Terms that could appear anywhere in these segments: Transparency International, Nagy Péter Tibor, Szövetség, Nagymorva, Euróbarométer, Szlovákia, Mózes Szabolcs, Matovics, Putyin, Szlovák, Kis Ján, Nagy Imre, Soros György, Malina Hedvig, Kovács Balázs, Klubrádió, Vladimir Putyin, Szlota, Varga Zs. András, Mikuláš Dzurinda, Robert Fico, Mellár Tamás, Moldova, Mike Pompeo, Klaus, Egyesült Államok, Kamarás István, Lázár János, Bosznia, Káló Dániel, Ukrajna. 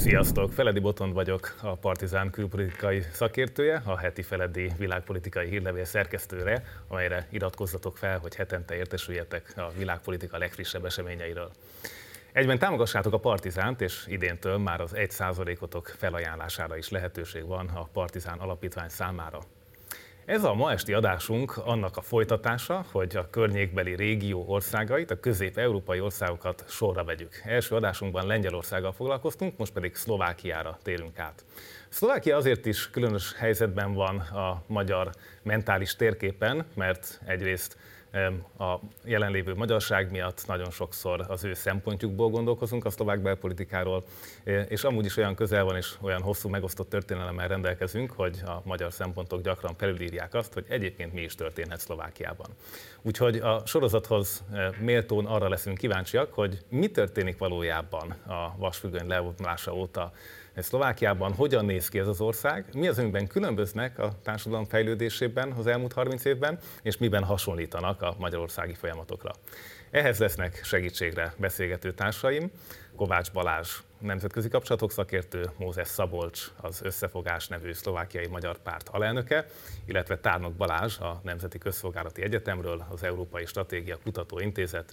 Sziasztok! Feledi Botond vagyok, a Partizán külpolitikai szakértője, a heti Feledi világpolitikai hírlevél szerkesztőre, amelyre iratkozzatok fel, hogy hetente értesüljetek a világpolitika legfrissebb eseményeiről. Egyben támogassátok a Partizánt, és idéntől már az 1%-otok felajánlására is lehetőség van a Partizán alapítvány számára. Ez a ma esti adásunk annak a folytatása, hogy a környékbeli régió országait, a közép-európai országokat sorra vegyük. Első adásunkban Lengyelországgal foglalkoztunk, most pedig Szlovákiára térünk át. Szlovákia azért is különös helyzetben van a magyar mentális térképen, mert egyrészt a jelenlévő magyarság miatt nagyon sokszor az ő szempontjukból gondolkozunk a szlovák belpolitikáról, és amúgy is olyan közel van és olyan hosszú megosztott történelemmel rendelkezünk, hogy a magyar szempontok gyakran felülírják azt, hogy egyébként mi is történhet Szlovákiában. Úgyhogy a sorozathoz méltón arra leszünk kíváncsiak, hogy mi történik valójában a vasfüggöny leomlása óta Szlovákiában, hogyan néz ki ez az ország, mi az, amiben különböznek a társadalom fejlődésében az elmúlt 30 évben, és miben hasonlítanak a magyarországi folyamatokra. Ehhez lesznek segítségre beszélgető társaim, Kovács Balázs, nemzetközi kapcsolatok szakértő, Mózes Szabolcs, az Összefogás nevű szlovákiai magyar párt alelnöke, illetve Tárnok Balázs, a Nemzeti Közszolgálati Egyetemről, az Európai Stratégia Kutatóintézet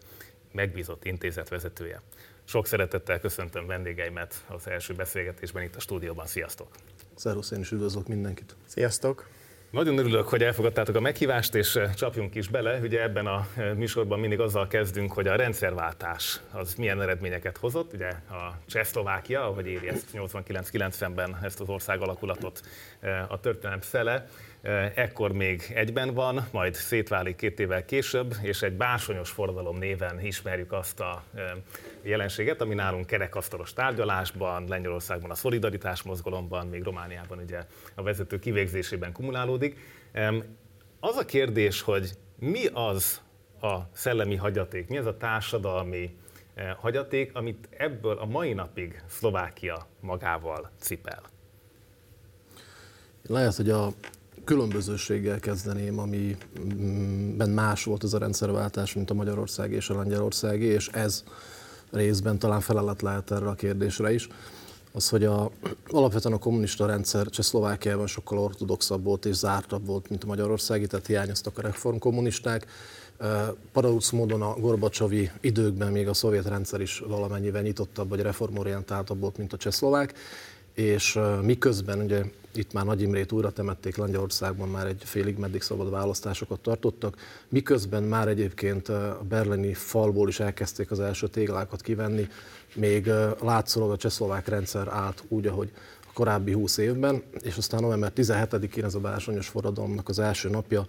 megbízott intézetvezetője. Sok szeretettel köszöntöm vendégeimet az első beszélgetésben itt a stúdióban. Sziasztok! Szervusz, én is üdvözlök mindenkit. Sziasztok! Nagyon örülök, hogy elfogadtátok a meghívást, és csapjunk is bele. Ugye ebben a műsorban mindig azzal kezdünk, hogy a rendszerváltás az milyen eredményeket hozott. Ugye a Csehszlovákia, ahogy éri ezt 89-90-ben ezt az ország alakulatot a történelem szele, ekkor még egyben van, majd szétválik 2 évvel később, és egy bársonyos forradalom néven ismerjük azt a jelenséget, ami nálunk kerekasztalos tárgyalásban, Lengyelországban a szolidaritás mozgalomban, még Romániában ugye a vezető kivégzésében kumulálódik. Az a kérdés, hogy mi az a szellemi hagyaték, mi az a társadalmi hagyaték, amit ebből a mai napig Szlovákia magával cipel? Lehet, hogy a különbözőséggel kezdeném, amiben más volt ez a rendszerváltás, mint a Magyarország és a Lengyelországi, és ez részben talán felelet lehet erre a kérdésre is. Az, hogy alapvetően a kommunista rendszer Csehszlovákiában sokkal ortodoxabb volt és zártabb volt, mint a magyarországi, tehát hiányoztak a reformkommunisták. Paradox módon a Gorbacsovi időkben még a szovjet rendszer is valamennyivel nyitottabb vagy reformorientáltabb volt, mint a csehszlovák, és miközben ugye itt már Nagy Imrét újra temették, Lengyelországban már egy félig meddig szabad választásokat tartottak, miközben már egyébként a berlini falból is elkezdték az első téglákat kivenni, még látszólag a csehszlovák rendszer állt úgy, ahogy a korábbi 20 évben, és aztán november 17-én ez a bársonyos forradalomnak az első napja,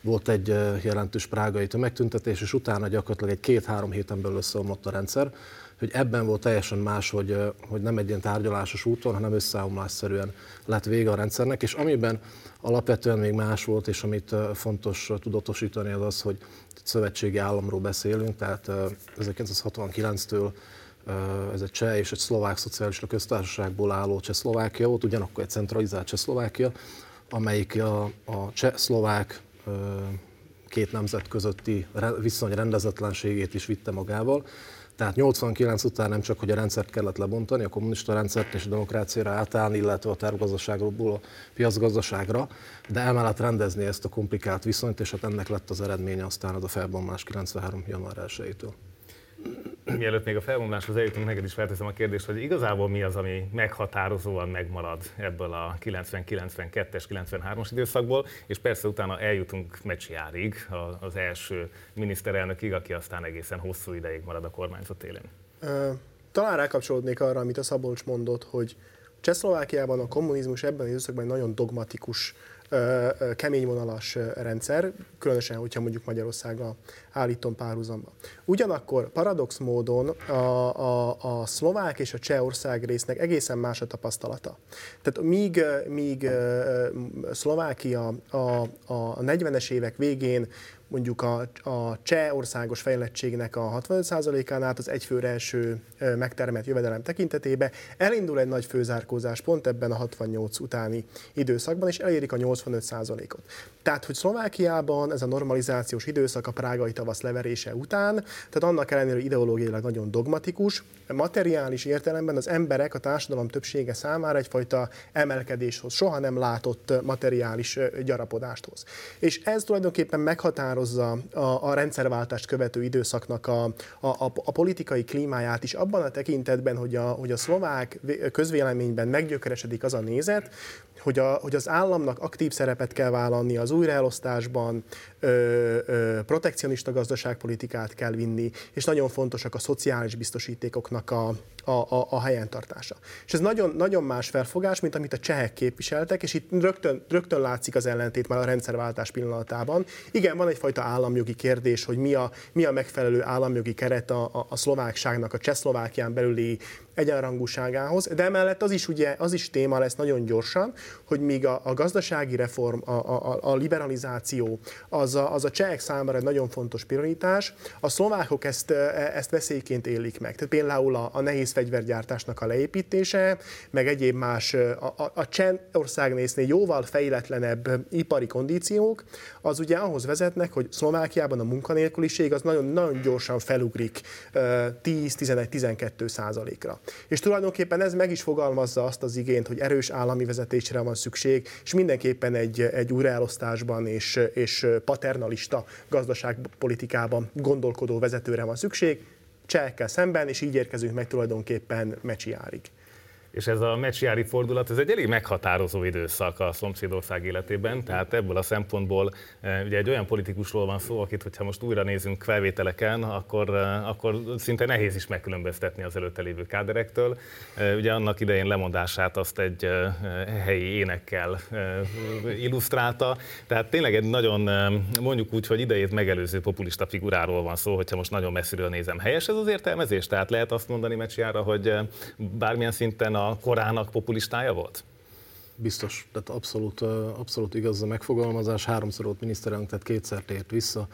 volt egy jelentős prágai tömegtüntetés, és utána gyakorlatilag egy 2-3 héten belül összeomlott a rendszer, hogy ebben volt teljesen más, hogy nem egy ilyen tárgyalásos úton, hanem összeomlásszerűen lett vége a rendszernek, és amiben alapvetően még más volt, és amit fontos tudatosítani az az, hogy szövetségi államról beszélünk, tehát 1969-től ez egy cseh és egy szlovák szocialista köztársaságból álló Csehszlovákia volt, ugyanakkor egy centralizált Csehszlovákia, amelyik a cseh-szlovák két nemzet közötti viszony rendezetlenségét is vitte magával. Tehát 89 után nem csak, hogy a rendszert kellett lebontani, a kommunista rendszert és a demokráciára átállni, illetve a tervgazdaságról a piacgazdaságra, de emellett rendezni ezt a komplikált viszonyt, és hát ennek lett az eredménye aztán az a felbomlás 93. január 1-től. Mielőtt még a felbomláshoz eljutunk, neked is felteszem a kérdést, hogy igazából mi az, ami meghatározóan megmarad ebből a 90-92-es, 93-as időszakból, és persze utána eljutunk Mečiarig, az első miniszterelnökig, aki aztán egészen hosszú ideig marad a kormányzat élén. Talán rákapcsolódnék arra, amit a Szabolcs mondott, hogy Csehszlovákiában a kommunizmus ebben az időszakban nagyon dogmatikus, keményvonalas rendszer, különösen, hogyha mondjuk Magyarországgal állítom párhuzamba. Ugyanakkor paradox módon a szlovák és a csehország résznek egészen más a tapasztalata. Tehát míg Szlovákia a 40-es évek végén mondjuk a cseh országos fejlettségnek a 65%-án át az egyfőre első megtermelt jövedelem tekintetében elindul egy nagy főzárkózás pont ebben a 68 utáni időszakban, és elérik a 85%-ot. Tehát, hogy Szlovákiában ez a normalizációs időszak a prágai tavasz leverése után, tehát annak ellenére, hogy ideológiailag nagyon dogmatikus, materiális értelemben az emberek, a társadalom többsége számára egyfajta emelkedéshoz, soha nem látott materiális gyarapodáshoz. És ez tulajdonképpen meghatározza a rendszerváltást követő időszaknak a politikai klímáját is abban a tekintetben, hogy hogy a szlovák közvéleményben meggyökeresedik az a nézet, hogy hogy az államnak aktív szerepet kell vállalni az újraelosztásban, protekcionista gazdaságpolitikát kell vinni, és nagyon fontosak a szociális biztosítékoknak a helyen tartása. És ez nagyon, nagyon más felfogás, mint amit a csehek képviseltek, és itt rögtön látszik az ellentét már a rendszerváltás pillanatában. Igen, van egyfajta államjogi kérdés, hogy mi a megfelelő államjogi keret a szlovákságnak, a Csehszlovákián belüli egyenrangúságához, de emellett az is, ugye, az is téma lesz nagyon gyorsan, hogy míg a gazdasági reform, a liberalizáció, az a csehek számára egy nagyon fontos prioritás, a szlovákok ezt veszélyként élik meg. Tehát például a nehéz fegyvergyártásnak a leépítése, meg egyéb más, a Csehországnél jóval fejletlenebb ipari kondíciók, az ugye ahhoz vezetnek, hogy Szlovákiában a munkanélküliség az nagyon-nagyon gyorsan felugrik 10-11-12%-ra. És tulajdonképpen ez meg is fogalmazza azt az igényt, hogy erős állami vezetésre van szükség, és mindenképpen egy újraelosztásban és paternalista gazdaságpolitikában gondolkodó vezetőre van szükség, csehekkel szemben, és így érkezünk meg tulajdonképpen Mečiarig. És ez a Mečiari fordulat, ez egy elég meghatározó időszak a szomszédország életében, tehát ebből a szempontból ugye egy olyan politikusról van szó, akit, hogyha most újra nézünk felvételeken, akkor szinte nehéz is megkülönböztetni az előtte lévő káderektől. Ugye annak idején lemondását azt egy helyi énekkel illusztrálta, tehát tényleg egy nagyon, mondjuk úgy, hogy idejét megelőző populista figuráról van szó, hogyha most nagyon messziről nézem. Helyes ez az értelmezés? Tehát lehet azt mondani Mečiarra, hogy bármilyen szinten a korának populistája volt? Biztos, tehát abszolút igaz a megfogalmazás, 3-szor volt miniszterelnök, tehát 2-szer tért vissza,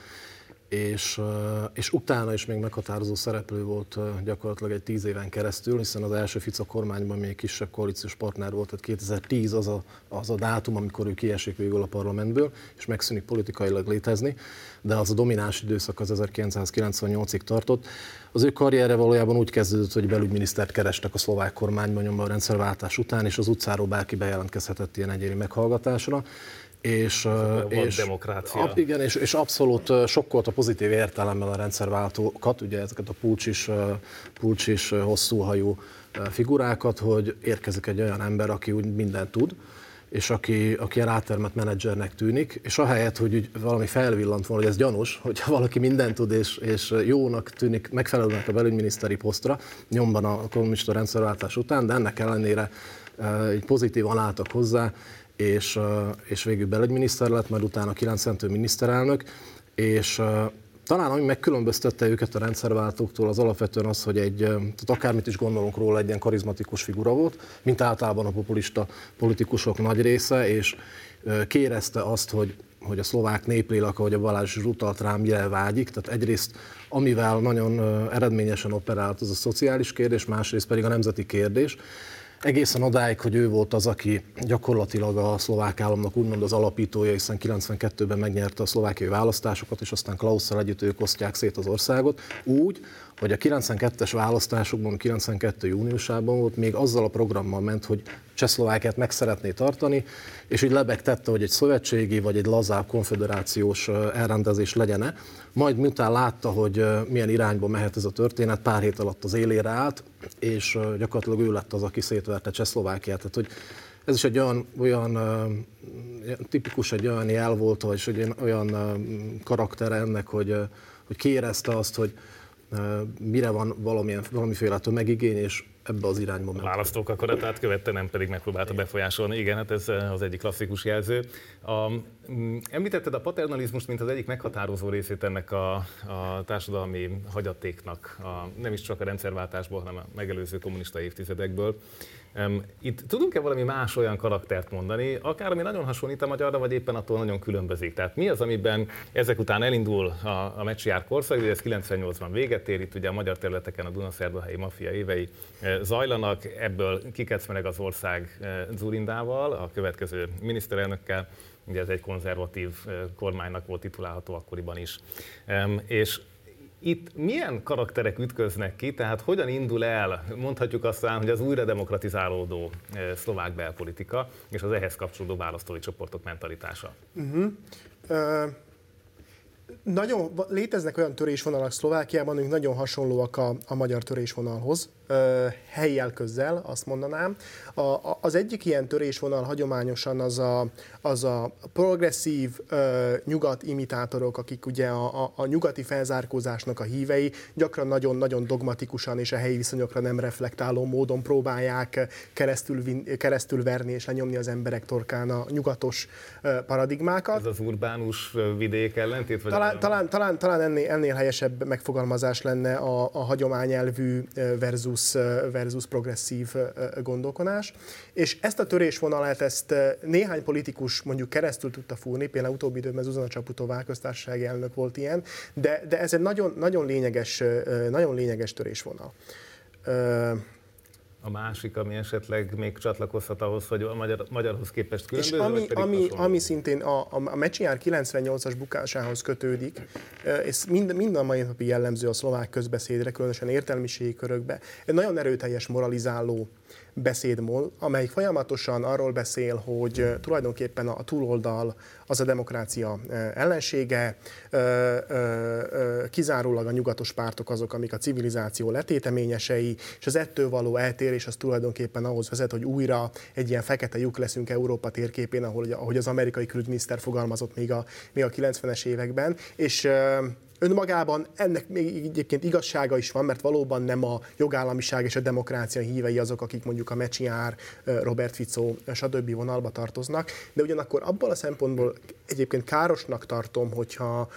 és utána is még meghatározó szereplő volt gyakorlatilag egy 10 éven keresztül, hiszen az első Fico kormányban még kisebb koalíciós partner volt, tehát 2010 az a dátum, amikor ő kiesik végül a parlamentből, és megszűnik politikailag létezni, de az a domináns időszak az 1998-ig tartott. Az ő karrierje valójában úgy kezdődött, hogy belügyminisztert kerestek a szlovák kormányban nyomban a rendszerváltás után, és az utcáról bárki bejelentkezhetett ilyen egyéni meghallgatásra. És demokrácia. És abszolút sokkolt a pozitív értelemben a rendszerváltókat, ugye ezeket a pulcsis hosszúhajú figurákat, hogy érkezik egy olyan ember, aki úgy mindent tud, és aki rátermett menedzsernek tűnik, és ahelyett, hogy valami felvillant volna, hogy ez gyanús, hogyha valaki mindent tud, és jónak tűnik, megfelelőnek a belügyminiszteri posztra, nyomban a kommunista rendszerváltás után, de ennek ellenére így pozitívan álltak hozzá, és végül belügyminiszter lett, majd utána 9-től miniszterelnök, és talán ami megkülönböztette őket a rendszerváltóktól, az alapvetően az, hogy tehát akármit is gondolunk róla, egy ilyen karizmatikus figura volt, mint általában a populista politikusok nagy része, és kérezte azt, hogy a szlovák néplélek, ahogy a Balázs is utalt rá, mire vágyik. Tehát egyrészt, amivel nagyon eredményesen operált, az a szociális kérdés, másrészt pedig a nemzeti kérdés. Egészen odáig, hogy ő volt az, aki gyakorlatilag a szlovák államnak úgymond az alapítója, hiszen 92-ben megnyerte a szlovákiai választásokat, és aztán Klausszal együtt ők osztják szét az országot, úgy, hogy a 92-es választásokban, 92. júniusában volt, még azzal a programmal ment, hogy Csehszlovákiát meg szeretné tartani, és így lebegtette, hogy egy szövetségi vagy egy lazább konfederációs elrendezés legyen-e. Majd miután látta, hogy milyen irányba mehet ez a történet, pár hét alatt az élére állt, és gyakorlatilag ő lett az, aki szétverte Csehszlovákiát. Tehát, hogy ez is egy olyan tipikus jel volt, vagy egy olyan karakter ennek, hogy kiérezte azt, hogy mire van valamiféle tömegigény, és ebbe az irányba ment. A választók akaratát követte, nem pedig megpróbálta befolyásolni. Igen, hát ez az egyik klasszikus jelző. Említetted a paternalizmust, mint az egyik meghatározó részét ennek a társadalmi hagyatéknak, nem is csak a rendszerváltásból, hanem a megelőző kommunista évtizedekből. Itt tudunk-e valami más olyan karaktert mondani, akár ami nagyon hasonlít a magyarra, vagy éppen attól nagyon különbözik? Tehát mi az, amiben ezek után elindul a Mečiar korszak, ugye ez 98-ban véget ér, itt ugye a magyar területeken a dunaszerdahelyi maffia évei zajlanak, ebből kikecmereg az ország Dzurindával, a következő miniszterelnökkel, ugye ez egy konzervatív kormánynak volt titulálható akkoriban is. És itt milyen karakterek ütköznek ki, tehát hogyan indul el, mondhatjuk aztán, hogy az újra demokratizálódó szlovák belpolitika és az ehhez kapcsolódó választói csoportok mentalitása? Nagyon léteznek olyan törésvonalak Szlovákiában, amik nagyon hasonlóak a magyar törésvonalhoz, helyi elközzel, azt mondanám. Az egyik ilyen törésvonal hagyományosan az a progresszív nyugat imitátorok, akik ugye a nyugati felzárkózásnak a hívei, gyakran nagyon-nagyon dogmatikusan és a helyi viszonyokra nem reflektáló módon próbálják keresztülverni és lenyomni az emberek torkán a nyugatos paradigmákat. Ez az urbánus vidék ellentét? Vagy talán ennél helyesebb megfogalmazás lenne a hagyományelvű versus progresszív gondolkodás. És ezt a törésvonalát, ezt néhány politikus mondjuk keresztül tudta fúrni, például utóbbi időben Zuzana Csaputová köztársasági elnök volt ilyen, de ez egy nagyon lényeges törésvonal. A másik, ami esetleg még csatlakozhat ahhoz, hogy a magyarhoz képest különböző, és ami szintén a Mečiar 98-as bukásához kötődik, és mind a mai napi jellemző a szlovák közbeszédre, különösen értelmiségi körökbe, egy nagyon erőteljes moralizáló beszédmód, amely folyamatosan arról beszél, hogy tulajdonképpen a túloldal az a demokrácia ellensége, kizárólag a nyugatos pártok azok, amik a civilizáció letéteményesei, és az ettől való eltérés az tulajdonképpen ahhoz vezet, hogy újra egy ilyen fekete lyuk leszünk Európa térképén, ahogy az amerikai külügyminiszter fogalmazott még a 90-es években, és önmagában ennek még egyébként igazsága is van, mert valóban nem a jogállamiság és a demokrácia hívei azok, akik mondjuk a Mečiar, Robert Fico, stb. Vonalba tartoznak, de ugyanakkor abból a szempontból egyébként károsnak tartom, hogyha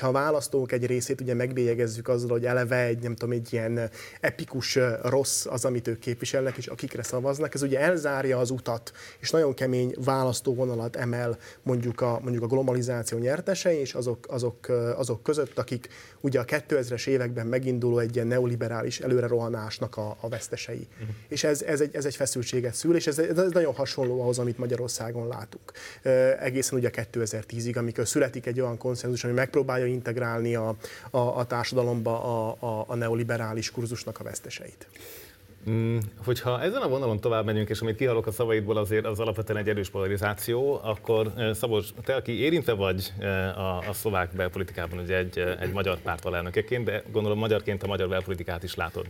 a választók egy részét ugye megbélyegezzük azzal, hogy eleve egy ilyen epikus rossz az, amit ők képviselnek, és akikre szavaznak, ez ugye elzárja az utat, és nagyon kemény választóvonalat emel mondjuk a globalizáció nyertesei, és azok között, akik ugye a 2000-es években meginduló egy ilyen neoliberális előrerohanásnak a vesztesei. És ez egy feszültséget szül, és ez nagyon hasonló ahhoz, amit Magyarországon látunk. Egészen ugye 2010-ig, amikor születik egy olyan konszenzus, ami megpróbálja integrálni a társadalomba a neoliberális kurzusnak a veszteseit. Hogyha ezen a vonalon tovább megyünk, és amit kihallok a szavaidból, azért az alapvetően egy erős polarizáció, akkor Szabolcs, te, aki érintve vagy a szlovák belpolitikában, ugye egy magyar párt alelnökeként, de gondolom magyarként a magyar belpolitikát is látod.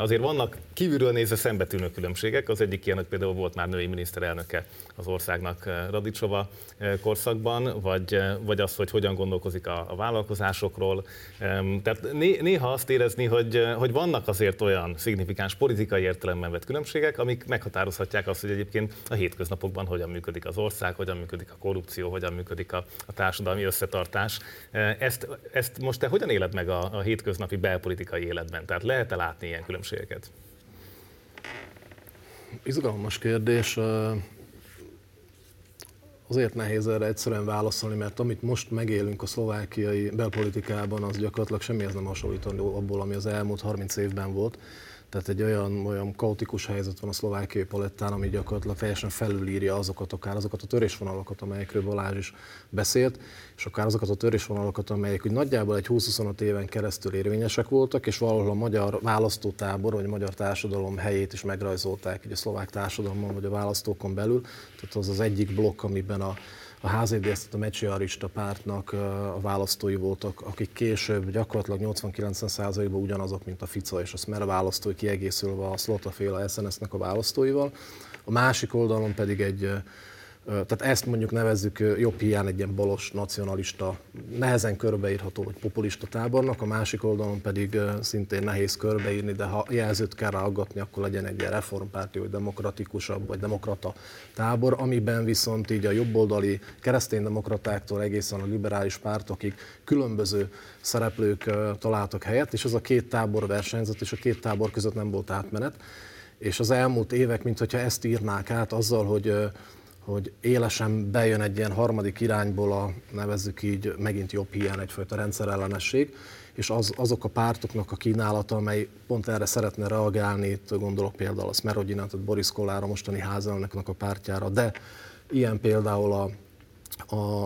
Azért vannak kívülről nézve szembetűnő különbségek, az egyik ilyen, hogy például volt már női miniszterelnöke az országnak Radičová korszakban, vagy az, hogy hogyan gondolkozik a vállalkozásokról. Tehát néha azt érezni, hogy vannak azért olyan szignifikáns politikai értelemben vett különbségek, amik meghatározhatják azt, hogy egyébként a hétköznapokban hogyan működik az ország, hogyan működik a korrupció, hogyan működik a társadalmi összetartás. Ezt most te hogyan éled meg a hétköznapi belpolitikai életben? Tehát lehet-e látni ilyen különbségeket? Izgalmas kérdés. Azért nehéz erre egyszerűen válaszolni, mert amit most megélünk a szlovákiai belpolitikában, az gyakorlatilag semmihez nem hasonlítható abból, ami az elmúlt 30 évben volt. Tehát egy olyan kaotikus helyzet van a szlovákiai palettán, ami gyakorlatilag teljesen felülírja azokat a törésvonalakat, amelyekről Balázs is beszélt, és akár azokat a törésvonalakat, amelyek úgy nagyjából egy 20-25 éven keresztül érvényesek voltak, és valahol a magyar választótábor, vagy a magyar társadalom helyét is megrajzolták ugye a szlovák társadalomban, vagy a választókon belül. Tehát az az egyik blokk, amiben a házidéztet a mecsiarista pártnak a választói voltak, akik később gyakorlatilag 80-90%-ban ugyanazok, mint a Fico és a Smer választói, kiegészülve a Szlota-féle SNS-nek a választóival. A másik oldalon pedig tehát ezt mondjuk nevezzük jobb hiány egy ilyen balos, nacionalista, nehezen körbeírható, vagy populista tábornak, a másik oldalon pedig szintén nehéz körbeírni, de ha jelzőt kell ráaggatni, akkor legyen egy ilyen reformpárti, vagy demokratikusabb, vagy demokrata tábor, amiben viszont így a jobboldali kereszténydemokratáktól egészen a liberális pártokig különböző szereplők találtak helyet, és ez a két tábor versenyzett, és a két tábor között nem volt átmenet. és az elmúlt évek, mintha ezt írnák át azzal, hogy élesen bejön egy ilyen harmadik irányból a, nevezzük így, megint jobb hiány, egyfajta rendszerellenesség, és azok a pártoknak a kínálata, amely pont erre szeretne reagálni, itt gondolok például a Smerodinát, tehát Boris Kollára, mostani házelnöknek a pártjára, de ilyen például a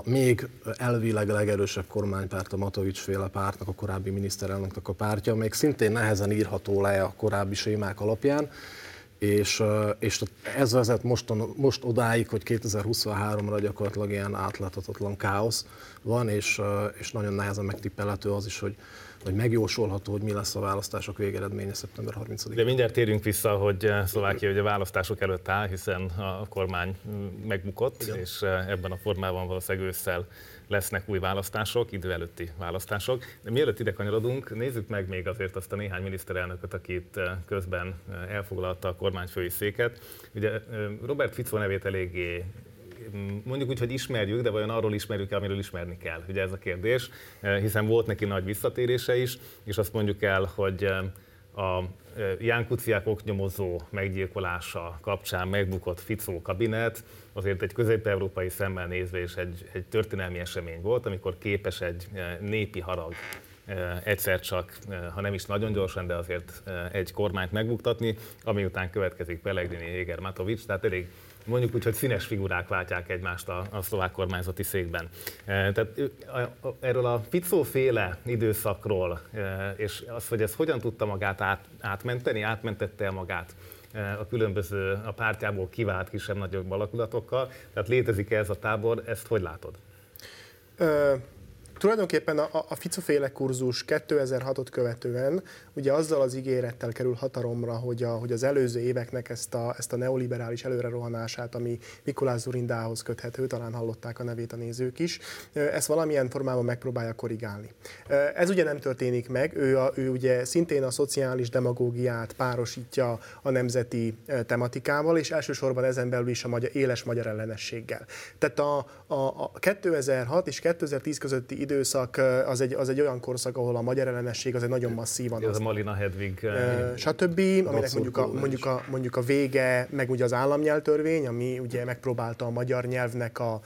még elvileg legerősebb kormánypárt, a Matovics féle pártnak, a korábbi miniszterelnöknek a pártja, amelyik szintén nehezen írható le a korábbi sémák alapján, és ez vezet most odáig, hogy 2023-ra gyakorlatilag ilyen átláthatatlan káosz van, és nagyon nehezen megtippelhető az is, hogy megjósolható, hogy mi lesz a választások végeredménye szeptember 30-án. De mindjárt térjünk vissza, hogy Szlovákia ugye a választások előtt áll, hiszen a kormány megbukott, igen, és ebben a formában valószínűleg ősszel lesznek új választások, idő előtti választások. De mielőtt ide kanyarodunk, nézzük meg még azért azt a néhány miniszterelnököt, akit közben elfoglalta a kormányfői széket. Ugye Robert Fico nevét eléggé, mondjuk úgy, hogy ismerjük, de vajon arról ismerjük, amiről ismerni kell? Ugye ez a kérdés, hiszen volt neki nagy visszatérése is, és azt mondjuk el, hogy a Ján Kuciak oknyomozó meggyilkolása kapcsán megbukott Fico kabinet azért egy közép-európai szemmel nézve is egy történelmi esemény volt, amikor képes egy népi harag egyszer csak, ha nem is nagyon gyorsan, de azért egy kormányt megbuktatni, ami után következik Pelegrini, Jéger, Matovics, tehát elég, mondjuk úgy, hogy színes figurák váltják egymást a szlovák kormányzati székben. Tehát erről a Fico-féle időszakról, és az, hogy ez hogyan tudta magát átmenteni, átmentette magát a különböző, a pártjából kivált kisebb-nagyobb alakulatokkal, tehát létezik ez a tábor, ezt hogy látod? Tulajdonképpen a Fico-féle kurzus 2006-ot követően ugye azzal az ígérettel kerül hatalomra, hogy az előző éveknek ezt a neoliberális előrerohanását, ami Mikuláš Dzurindához köthető, talán hallották a nevét a nézők is, ezt valamilyen formában megpróbálja korrigálni. Ez ugye nem történik meg, ő ugye szintén a szociális demagógiát párosítja a nemzeti tematikával, és elsősorban ezen belül is a éles magyar ellenességgel. Tehát a 2006 és 2010 közötti időszak az egy olyan korszak, ahol a magyar ellenesség az egy nagyon masszívan. Ez a Malina Hedvig stb., aminek mondjuk a vége, meg ugye az államnyelvtörvény, ami ugye megpróbálta a magyar nyelvnek a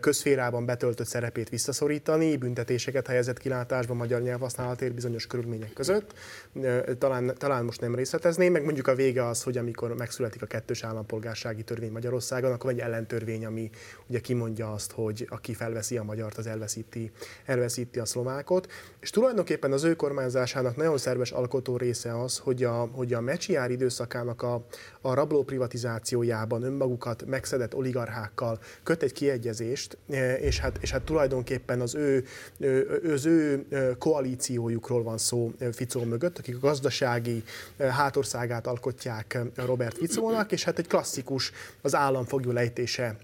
közszférában betöltött szerepét visszaszorítani, büntetéseket helyezett kilátásba magyar nyelvhasználatért bizonyos körülmények között. Talán most nem részletezném, meg mondjuk a vége az, hogy amikor megszületik a kettős állampolgársági törvény Magyarországon, akkor egy ellentörvény, ami ugye kimondja azt, hogy aki felveszi a magyart, az elveszíti a szlovákot. És tulajdonképpen az ő kormányzásának nagyon szerves alkotó része az, hogy a Mečiar időszakának a rabló privatizációjában önmagukat megszedett oligarchákkal köt egy kiegyezést, és hát tulajdonképpen az ő koalíciójukról van szó Fico mögött, akik a gazdasági hátországát alkotják Robert Ficónak, és hát egy klasszikus az állam fogjulejtése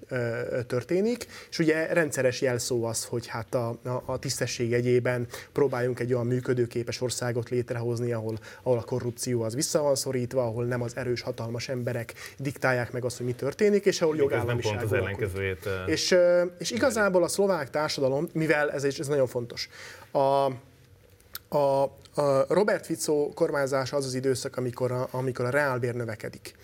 történik, és ugye rendszeres jelszó az, hogy hát a tisztesség jegyében próbáljunk egy olyan működőképes országot létrehozni, ahol a korrupció az vissza van szorítva, ahol nem az erős, hatalmas emberek diktálják meg azt, hogy mi történik, és ahol jogállamiság alakul. És igazából a szlovák társadalom, mivel ez nagyon fontos, a Robert Fico kormányzása az az időszak, amikor a reálbér növekedik.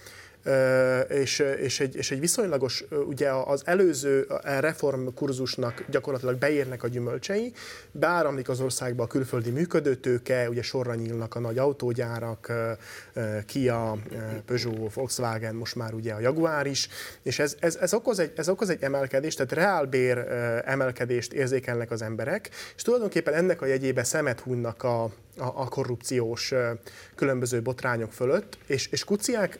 És egy viszonylagos, ugye az előző reformkurzusnak gyakorlatilag beérnek a gyümölcsei, beáramlik az országba a külföldi működőtőke, ugye sorra nyílnak a nagy autógyárak, Kia, Peugeot, Volkswagen, most már ugye a Jaguar is, és ez okoz egy emelkedést, tehát reálbér emelkedést érzékelnek az emberek, és tulajdonképpen ennek a jegyébe szemet hunynak a korrupciós különböző botrányok fölött, és Kuciak,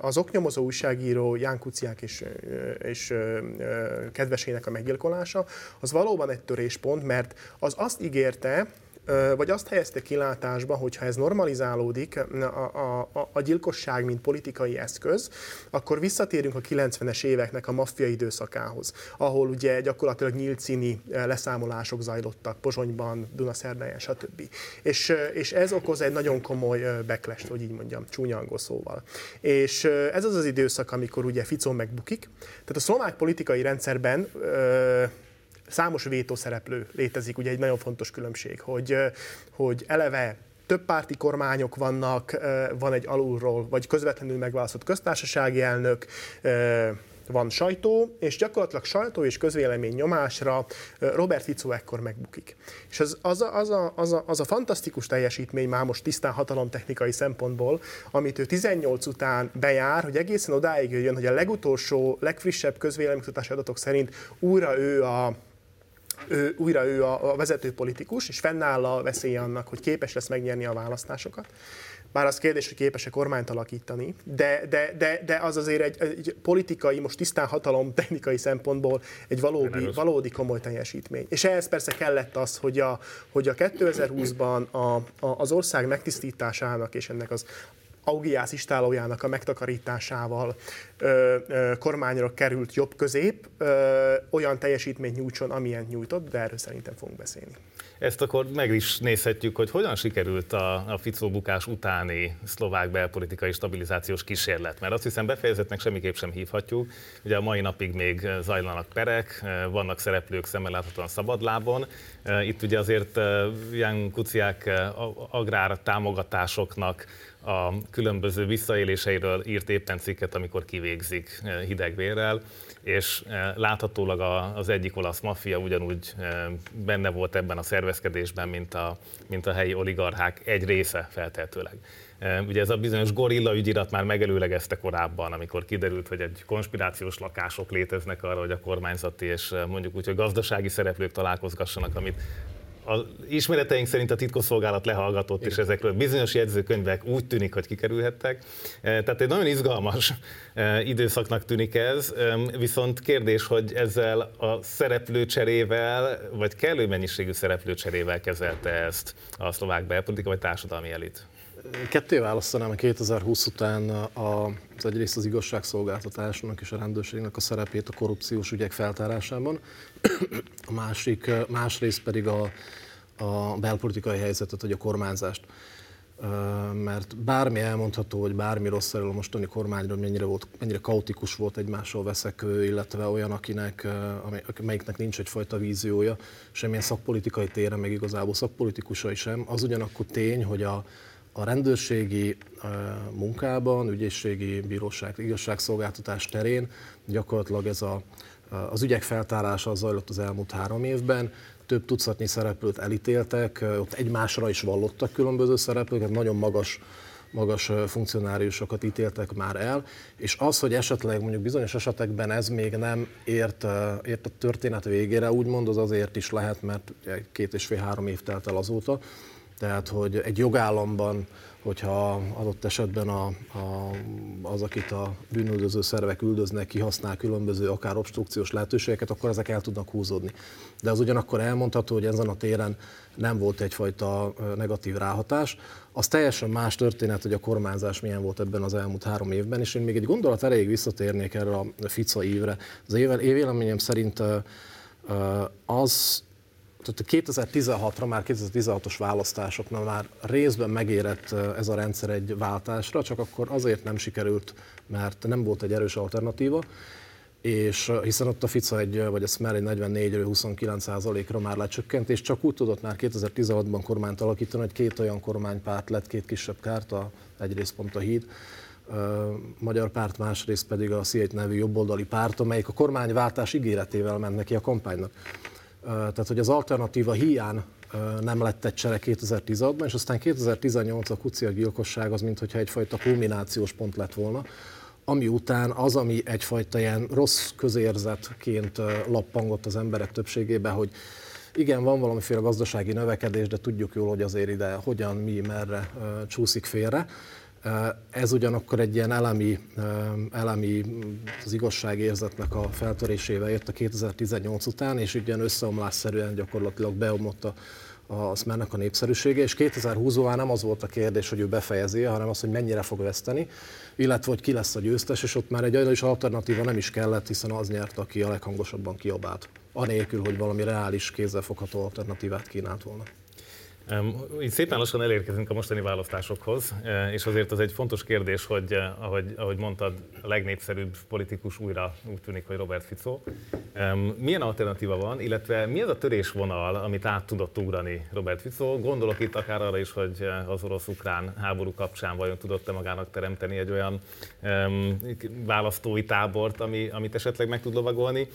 az oknyomozó újságíró Ján Kuciak és kedvesének a meggyilkolása, az valóban egy töréspont, mert az azt ígérte, vagy azt helyezte kilátásba, hogyha ez normalizálódik, a gyilkosság, mint politikai eszköz, akkor visszatérünk a 90-es éveknek a maffia időszakához, ahol ugye gyakorlatilag nyílt színi leszámolások zajlottak Pozsonyban, Dunaszerdáján, stb. És ez okoz egy nagyon komoly backlash-t, hogy így mondjam, csúnya angol szóval. És ez az az időszak, amikor ugye Fico megbukik, tehát a szlovák politikai rendszerben számos vétószereplő létezik, ugye egy nagyon fontos különbség, hogy eleve több párti kormányok vannak, van egy alulról, vagy közvetlenül megválasztott köztársasági elnök, van sajtó, és gyakorlatilag sajtó és közvélemény nyomásra Robert Fico ekkor megbukik. És az a fantasztikus teljesítmény már most tisztán hatalomtechnikai szempontból, amit ő 18 után bejár, hogy egészen odáig jön, hogy a legutolsó, legfrissebb közvéleménykutatási adatok szerint újra ő a vezető politikus, és fennáll a veszély annak, hogy képes lesz megnyerni a választásokat. Bár az kérdés, hogy képes-e kormányt alakítani, de az azért egy politikai, most tisztán hatalom technikai szempontból egy valódi komoly teljesítmény. És ehhez persze kellett az, hogy a 2020-ban az ország megtisztításának és ennek az Augiász istálójának a megtakarításával kormányra került jobb-közép, olyan teljesítményt nyújtson, amilyen nyújtott, de erről szerintem fogunk beszélni. Ezt akkor meg is nézhetjük, hogy hogyan sikerült a Fico bukás utáni szlovák belpolitikai stabilizációs kísérlet, mert azt hiszem befejezetnek semmiképp sem hívhatjuk. Ugye a mai napig még zajlanak perek, vannak szereplők szemmel láthatóan szabadlábon. Itt ugye azért Ján Kuciak agrár támogatásoknak a különböző visszaéléseiről írt éppen cikket, amikor kivégzik hidegvérrel, és láthatólag az egyik olasz maffia ugyanúgy benne volt ebben a szervezkedésben, mint a helyi oligarchák egy része feltehetőleg. Ugye ez a bizonyos gorilla ügyirat már megelőlegezte korábban, amikor kiderült, hogy egy konspirációs lakások léteznek arra, hogy a kormányzati és mondjuk úgy, hogy gazdasági szereplők találkozgassanak, amit az ismereteink szerint a titkosszolgálat lehallgatott, igen, és ezekről bizonyos jegyzőkönyvek úgy tűnik, hogy kikerülhettek. Tehát egy nagyon izgalmas időszaknak tűnik ez, viszont kérdés, hogy ezzel a szereplőcserével, vagy kellő mennyiségű szereplőcserével kezelte ezt a szlovák belpolitika, vagy társadalmi elit? Ketté választanám a 2020 után az egyrészt az igazságszolgáltatásnak és a rendőrségnek a szerepét a korrupciós ügyek feltárásában, a másrészt pedig a belpolitikai helyzetet, vagy a kormányzást. Mert bármi elmondható, hogy bármi rossz erről a mostani kormányról, mennyire kaotikus volt, egymással veszekvő, illetve olyan, amelyiknek nincs egyfajta víziója, semmilyen szakpolitikai téren, meg igazából szakpolitikusai sem, az ugyanakkor tény, hogy a rendőrségi munkában, ügyészségi bíróság, igazságszolgáltatás terén gyakorlatilag az ügyek feltárása zajlott az elmúlt 3 évben, több tucatnyi szereplőt elítéltek, ott egymásra is vallottak különböző szereplőket, nagyon magas funkcionáriusokat ítéltek már el, és az, hogy esetleg mondjuk bizonyos esetekben ez még nem ért a történet végére, úgymond az azért is lehet, mert 2,5-3 év telt el azóta. Tehát, hogy egy jogállamban, hogyha adott esetben az, akit a bűnüldöző szervek üldöznek, kihasznál különböző akár obstrukciós lehetőségeket, akkor ezek el tudnak húzódni. De az ugyanakkor elmondható, hogy ezen a téren nem volt egyfajta negatív ráhatás. Az teljesen más történet, hogy a kormányzás milyen volt ebben az elmúlt 3 évben, és én még egy gondolat erejéig visszatérnék erre a Fico évre. Az véleményem szerint az... 2016-ra, már 2016-os választásoknál már részben megérett ez a rendszer egy váltásra, csak akkor azért nem sikerült, mert nem volt egy erős alternatíva, és hiszen ott a Fico vagy a Smer egy 44-ről 29%-ra már lecsökkent, és csak úgy tudott már 2016-ban kormányt alakítani, hogy 2 olyan kormánypárt lett, 2 kisebb kárta, egyrészt pont a Híd, magyar párt, másrészt pedig a C1 nevű jobboldali párt, amelyik a kormányváltás ígéretével ment neki a kampánynak. Tehát, hogy az alternatíva hiány nem lett egy csere 2016-ban, és aztán 2018 a Kuciak gyilkosság az, mintha egyfajta kulminációs pont lett volna, ami után az, ami egyfajta ilyen rossz közérzetként lappangott az emberek többségében, hogy igen, van valamiféle gazdasági növekedés, de tudjuk jól, hogy azért ide hogyan, mi, merre csúszik félre. Ez ugyanakkor egy ilyen elemi az igazságérzetnek a feltörésével ért a 2018 után, és így ilyen összeomlásszerűen gyakorlatilag beomlott a Smernek a népszerűsége, és 2020-ban nem az volt a kérdés, hogy ő befejezi, hanem az, hogy mennyire fog veszteni, illetve hogy ki lesz a győztes, és ott már egy olyan alternatíva nem is kellett, hiszen az nyert, aki a leghangosabban kiabált, anélkül, hogy valami reális, kézzelfogható alternatívát kínált volna. Így szépen lassan elérkezünk a mostani választásokhoz, és azért az egy fontos kérdés, hogy ahogy mondtad, a legnépszerűbb politikus újra úgy tűnik, hogy Robert Fico. Milyen alternatíva van, illetve mi az a törésvonal, amit át tudott ugrani Robert Fico? Gondolok itt akár arra is, hogy az orosz-ukrán háború kapcsán vajon tudott-e magának teremteni egy olyan választói tábort, amit esetleg meg tud lovagolni,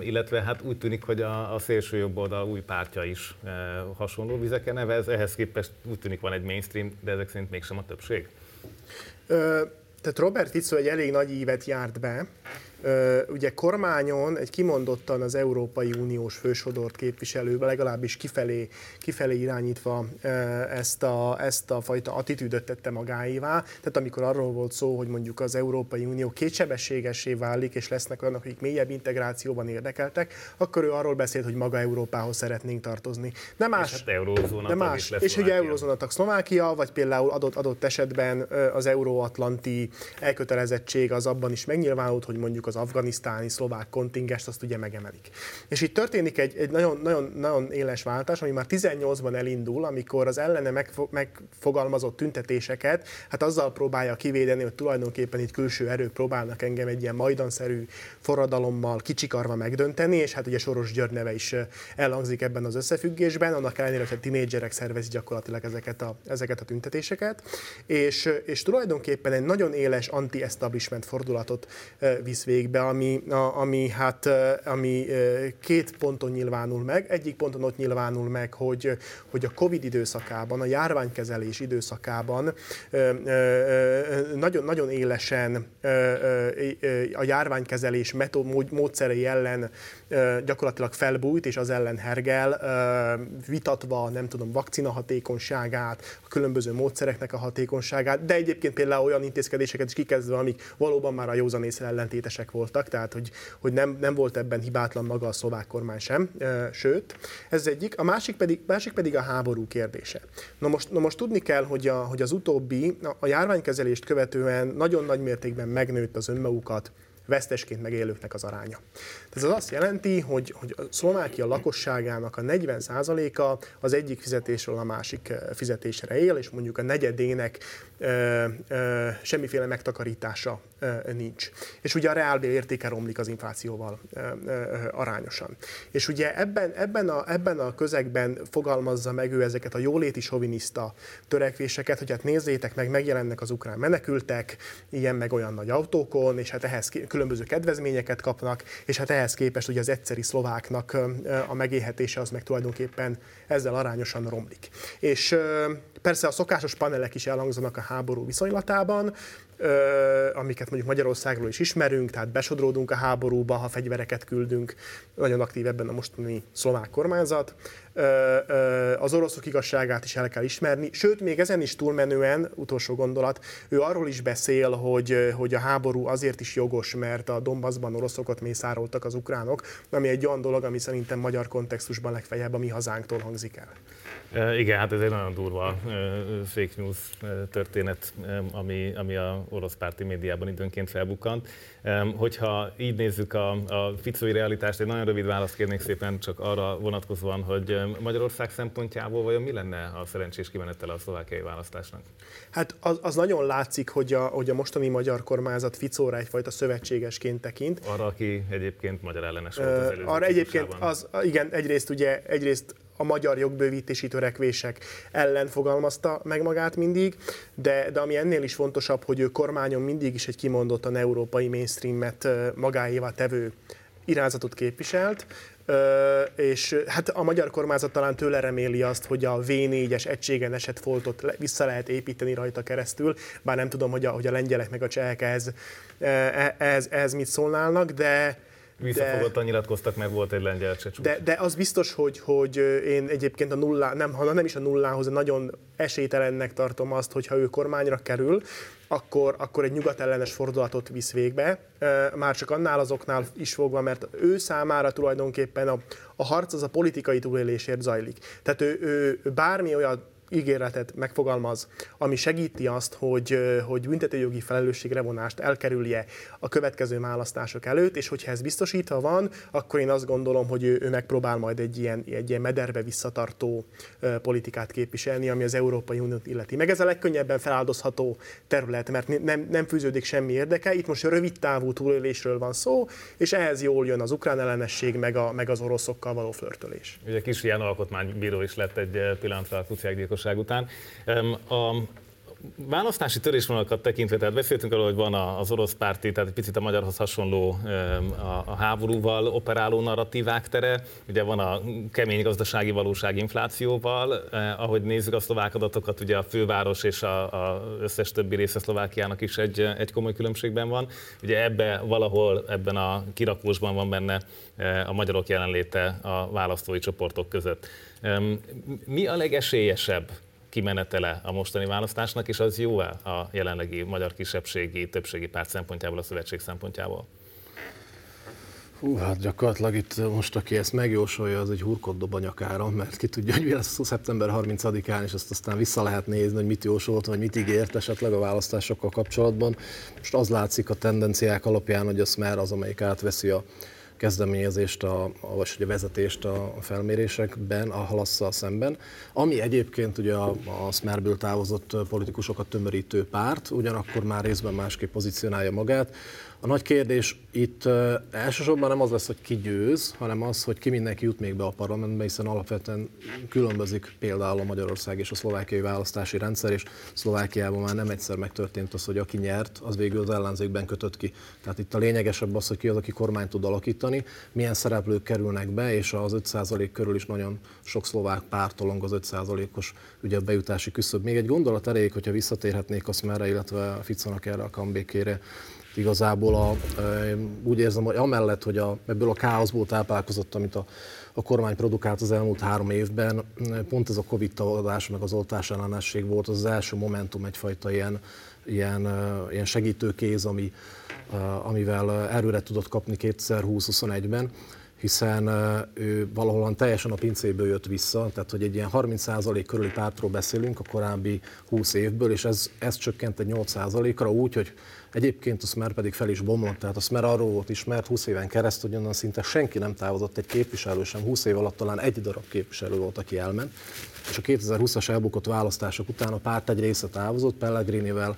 illetve hát úgy tűnik, hogy a szélső jobb oldal új pártja is hasonló vizeken nevez, ehhez képest úgy tűnik van egy mainstream, de ezek szerint mégsem a többség. Tehát Robert Fico egy elég nagy ívet járt be. Ugye kormányon egy kimondottan az Európai Uniós fősodort képviselő, legalábbis kifelé irányítva ezt a fajta attitűdöt tette magáévá. Tehát amikor arról volt szó, hogy mondjuk az Európai Unió kétsebességessé válik, és lesznek olyanok, akik mélyebb integrációban érdekeltek, akkor ő arról beszélt, hogy maga Európához szeretnénk tartozni. Nem más, és hát eurózónatag is lesz. És hogy eurózónatag Szlovákia, vagy például adott esetben az euróatlanti elkötelezettség az abban is megnyilvánult, hogy mondjuk az afganisztáni szlovák kontingest, azt ugye megemelik. És itt történik egy nagyon, nagyon, nagyon éles váltás, ami már 18-ban elindul, amikor az ellene megfogalmazott tüntetéseket, hát azzal próbálja kivédeni, hogy tulajdonképpen itt külső erők próbálnak engem egy ilyen majdanszerű forradalommal kicsikarva megdönteni, és hát ugye Soros György neve is elhangzik ebben az összefüggésben, annak ellenére, hogy a tinédzserek szervezik gyakorlatilag ezeket a tüntetéseket, és tulajdonképpen egy nagyon éles anti-establishment fordulatot visz végbe, ami két ponton nyilvánul meg. Egyik ponton ott nyilvánul meg, hogy a Covid időszakában, a járványkezelés időszakában nagyon-nagyon élesen a járványkezelés módszerei ellen gyakorlatilag felbújt, és az ellen hergel, vitatva, nem tudom, vakcina hatékonyságát, a különböző módszereknek a hatékonyságát, de egyébként például olyan intézkedéseket is kikezdve, amik valóban már a józanész ellentétes voltak, tehát hogy nem volt ebben hibátlan maga a szlovák kormány sem, sőt, ez egyik. A másik pedig a háború kérdése. Na most tudni kell, hogy az utóbbi, a járványkezelést követően nagyon nagy mértékben megnőtt az önmagukat vesztesként megélőknek az aránya. Ez az azt jelenti, hogy a Szlovákia lakosságának a 40%-a az egyik fizetésről a másik fizetésre él, és mondjuk a negyedének semmiféle megtakarítása nincs. És ugye a reálbér értéke romlik az inflációval arányosan. És ugye ebben a közegben fogalmazza meg ő ezeket a jóléti soviniszta törekvéseket, hogy hát nézzétek meg, megjelennek az ukrán menekültek, ilyen meg olyan nagy autókon, és hát ehhez különböző kedvezményeket kapnak, és hát ehhez képest ugye az egyszeri szlováknak a megélhetése az meg tulajdonképpen ezzel arányosan romlik. És persze a szokásos panelek is elhangzanak a háború viszonylatában, amiket mondjuk Magyarországról is ismerünk, tehát besodródunk a háborúba, ha fegyvereket küldünk, nagyon aktív ebben a mostani szlovák kormányzat. Az oroszok igazságát is el kell ismerni, sőt, még ezen is túlmenően, utolsó gondolat, ő arról is beszél, hogy a háború azért is jogos, mert a Donbassban oroszokat mészároltak az ukránok, ami egy olyan dolog, ami szerintem magyar kontextusban legfeljebb a mi hazánktól hangzik el. Igen, hát ez egy nagyon durva fake news történet, ami a orosz párti médiában időnként felbukkant. Hogyha így nézzük a ficói realitást, egy nagyon rövid választ kérnék szépen csak arra vonatkozóan, hogy Magyarország szempontjából vajon mi lenne a szerencsés kimenetele a szlovákiai választásnak? Hát az nagyon látszik, hogy a mostani magyar kormányzat Ficóra egyfajta szövetségesként tekint. Arra, aki egyébként magyar ellenes volt az előző arra egyébként, igen, egyrészt a magyar jogbővítési törekvések ellen fogalmazta meg magát mindig, de ami ennél is fontosabb, hogy ő kormányon mindig is egy kimondottan európai mainstreamet magáévá tevő irányzatot képviselt, és hát a magyar kormányzat talán tőle reméli azt, hogy a V4-es egységen esett foltot vissza lehet építeni rajta keresztül, bár nem tudom, hogy a lengyelek meg a csehek ehhez mit szólnának, de... Visszafogottan nyilatkoztak, mert volt egy lengyel csúcs. De az biztos, hogy én egyébként nem is a nullához, nagyon esélytelennek tartom azt, hogyha ő kormányra kerül, akkor egy nyugatellenes fordulatot visz végbe, már csak annál azoknál is fogva, mert ő számára tulajdonképpen a harc az a politikai túlélésért zajlik. Tehát ő bármi olyan ígéretet megfogalmaz, ami segíti azt, hogy büntetőjogi felelősségre vonást elkerülje a következő választások előtt, és hogyha ez biztosítva van, akkor én azt gondolom, hogy ő megpróbál majd egy ilyen mederbe visszatartó politikát képviselni, ami az Európai Uniót illeti. Meg ez a legkönnyebben feláldozható terület, mert nem fűződik semmi érdeke, itt most rövid távú túlélésről van szó, és ehhez jól jön az ukrán ellenesség, meg az oroszokkal való flörtölés. Ugye Kis Ján alkotmánybíró is lett egy pillanatra a Kuciak gyilkosság után. A választási törésvonalakat tekintve, tehát beszéltünk arról, hogy van az orosz párti, tehát egy picit a magyarhoz hasonló a háborúval operáló narratívák tere, ugye van a kemény gazdasági valóság inflációval, ahogy nézzük a szlovák adatokat, ugye a főváros és az összes többi része Szlovákiának is egy komoly különbségben van, ugye ebben a kirakósban van benne a magyarok jelenléte a választói csoportok között. Mi a legesélyesebb kimenetele a mostani választásnak, és az jó-e a jelenlegi magyar kisebbségi, többségi párt szempontjából, a szövetség szempontjából? Hú, hát gyakorlatilag itt most, aki ezt megjósolja, az egy hurkot dob a nyakára, mert ki tudja, hogy mi lesz szeptember 30-án, és azt aztán vissza lehet nézni, hogy mit jósolt, vagy mit ígért esetleg a választásokkal kapcsolatban. Most az látszik a tendenciák alapján, hogy a Smer az, amelyik átveszi a kezdeményezést, vagy a vezetést a felmérésekben, a Hlasszal szemben, ami egyébként ugye a Smerből távozott politikusokat tömörítő párt, ugyanakkor már részben másképp pozícionálja magát. A nagy kérdés itt elsősorban nem az lesz, hogy ki győz, hanem az, hogy ki mindenki jut még be a parlamentbe, hiszen alapvetően különbözik például a Magyarország és a szlovákiai választási rendszer, és Szlovákiában már nem egyszer megtörtént az, hogy aki nyert, az végül az ellenzékben kötött ki. Tehát itt a lényegesebb az, hogy ki az, aki kormányt tud alakítani, milyen szereplők kerülnek be, és az 5% körül is nagyon sok szlovák pártolong az 5%-os ugye bejutási küszöb. Még egy gondolat erejéig, hogyha visszatérhetnék a Smerre, illetve a Ficónak erre a comebackére. Igazából úgy érzem, hogy amellett, hogy ebből a káoszból táplálkozott, amit a kormány produkált az elmúlt 3 évben, pont ez a Covid-tagadás, meg az oltásellenesség volt az első momentum, egyfajta ilyen segítőkéz, amivel erőre tudott kapni 2020-21-ben, hiszen ő valahol teljesen a pincéből jött vissza, tehát hogy egy ilyen 30% körüli pártról beszélünk a korábbi 20 évből, és ez csökkent egy 8%-ra úgy, hogy egyébként a Smer pedig fel is bomlott, tehát a Smer arról volt ismert 20 éven keresztül, onnan szinte senki nem távozott egy képviselő sem, 20 év alatt talán egy darab képviselő volt, aki elment, és a 2020-as elbukott választások után a párt egy része távozott, Pelegrinivel,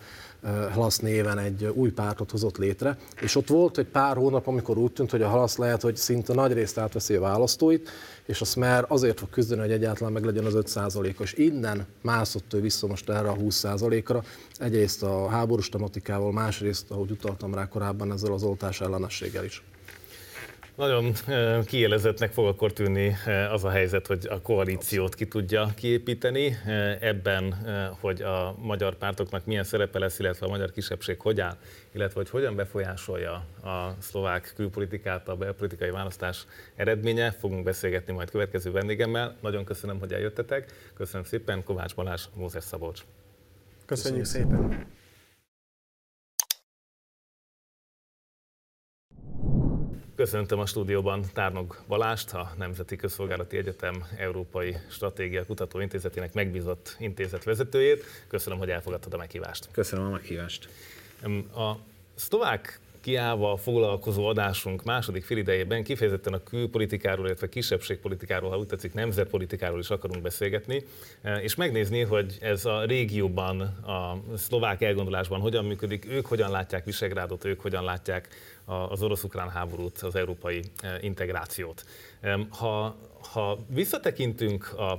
Hlas néven egy új pártot hozott létre, és ott volt egy pár hónap, amikor úgy tűnt, hogy a Hlas lehet, hogy szinte nagy részt átveszi a választóit, és a Smer azért fog küzdeni, hogy egyáltalán meglegyen az 5%-os. Innen mászott ő vissza most erre a 20%-ra, egyrészt a háborús tematikával, másrészt, ahogy utaltam rá korábban, ezzel az oltás ellenességgel is. Nagyon kiélezettnek fog akkor tűnni az a helyzet, hogy a koalíciót ki tudja kiépíteni. Ebben, hogy a magyar pártoknak milyen szerepe lesz, illetve a magyar kisebbség hogy áll, illetve hogy hogyan befolyásolja a szlovák külpolitikát a belpolitikai választás eredménye, fogunk beszélgetni majd következő vendégemmel. Nagyon köszönöm, hogy eljöttetek. Köszönöm szépen, Kovács Balázs, Mózes Szabolcs. Köszönjük szépen. Köszöntöm a stúdióban Tárnok Balást, a Nemzeti Közszolgálati Egyetem Európai Stratégia Kutatóintézetének megbízott intézetvezetőjét. Köszönöm, hogy elfogadtad a meghívást. Köszönöm a meghívást. A szlovák Kiával foglalkozó adásunk második félidejében kifejezetten a külpolitikáról, illetve kisebbségpolitikáról, ha úgy tetszik, nemzetpolitikáról is akarunk beszélgetni, és megnézni, hogy ez a régióban, a szlovák elgondolásban hogyan működik, ők hogyan látják Visegrádot, ők hogyan látják az orosz-ukrán háborút, az európai integrációt. Ha visszatekintünk a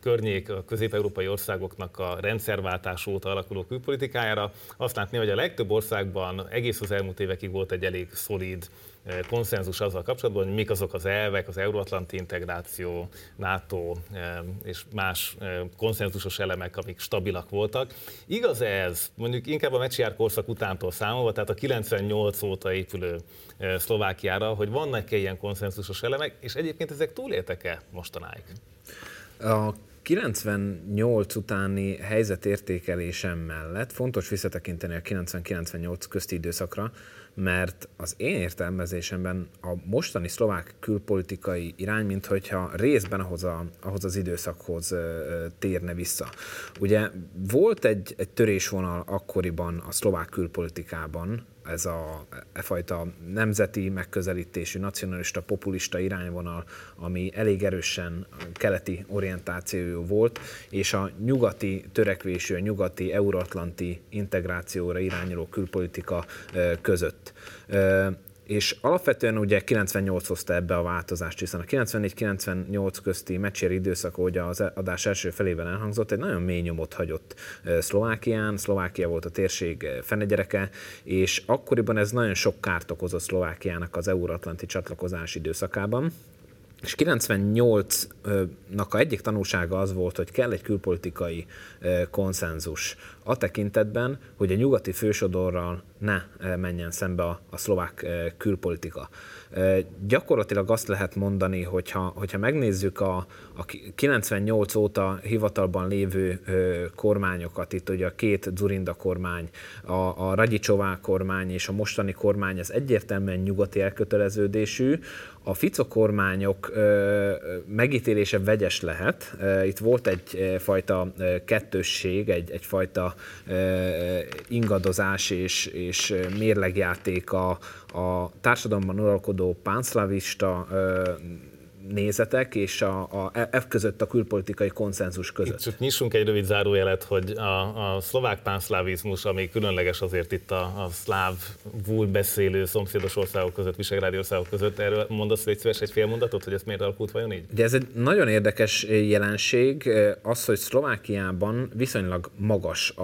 környék, a közép-európai országoknak a rendszerváltás óta alakuló külpolitikájára, azt látni, hogy a legtöbb országban egész az elmúlt évekig volt egy elég szolid konszenzus azzal kapcsolatban, hogy mik azok az elvek, az euróatlanti integráció, NATO és más konszenzusos elemek, amik stabilak voltak. Igaz ez, mondjuk inkább a Mečiar korszak utántól számolva, tehát a 98 óta épülő Szlovákiára, hogy vannak-e ilyen konszenzusos elemek, és egyébként ezek túléltek-e mostanáig? A 98 utáni helyzetértékelésem mellett fontos visszatekinteni a 90-98 közti időszakra, mert az én értelmezésemben a mostani szlovák külpolitikai irány, minthogyha részben ahhoz az időszakhoz térne vissza. Ugye volt egy törésvonal akkoriban a szlovák külpolitikában, ez a fajta nemzeti megközelítésű, nacionalista, populista irányvonal, ami elég erősen keleti orientációjú volt, és a nyugati törekvésű, a nyugati euróatlanti integrációra irányuló külpolitika között. És alapvetően ugye 98 hozta ebbe a változást, hiszen a 94-98 közti Mečiar időszak, ahogy az adás első felében elhangzott, egy nagyon mély nyomot hagyott Szlovákián, Szlovákia volt a térség fenegyereke, és akkoriban ez nagyon sok kárt okozott Szlovákiának az euróatlanti csatlakozás időszakában. És 98-nak egyik tanulsága az volt, hogy kell egy külpolitikai konszenzus a tekintetben, hogy a nyugati fősodorral ne menjen szembe a szlovák külpolitika. Gyakorlatilag azt lehet mondani, hogyha megnézzük a 98 óta hivatalban lévő kormányokat, itt ugye a két Dzurinda kormány, a Radičová kormány és a mostani kormány, ez egyértelműen nyugati elköteleződésű. A Fico kormányok megítélése vegyes lehet. Itt volt egyfajta kettősség, egyfajta ingadozás és mérlegjáték a társadalomban uralkodó pánszlavista nézetek és F között a külpolitikai konszenzus között. Itt csak nyissunk egy rövid zárójelet, hogy a szlovák pánszlávizmus, ami különleges azért itt a szlávul beszélő szomszédos országok között, visegrádi országok között, erről mondasz légy szíves egy fél mondatot, hogy ez miért alakult vajon így? Ugye ez egy nagyon érdekes jelenség, az, hogy Szlovákiában viszonylag magas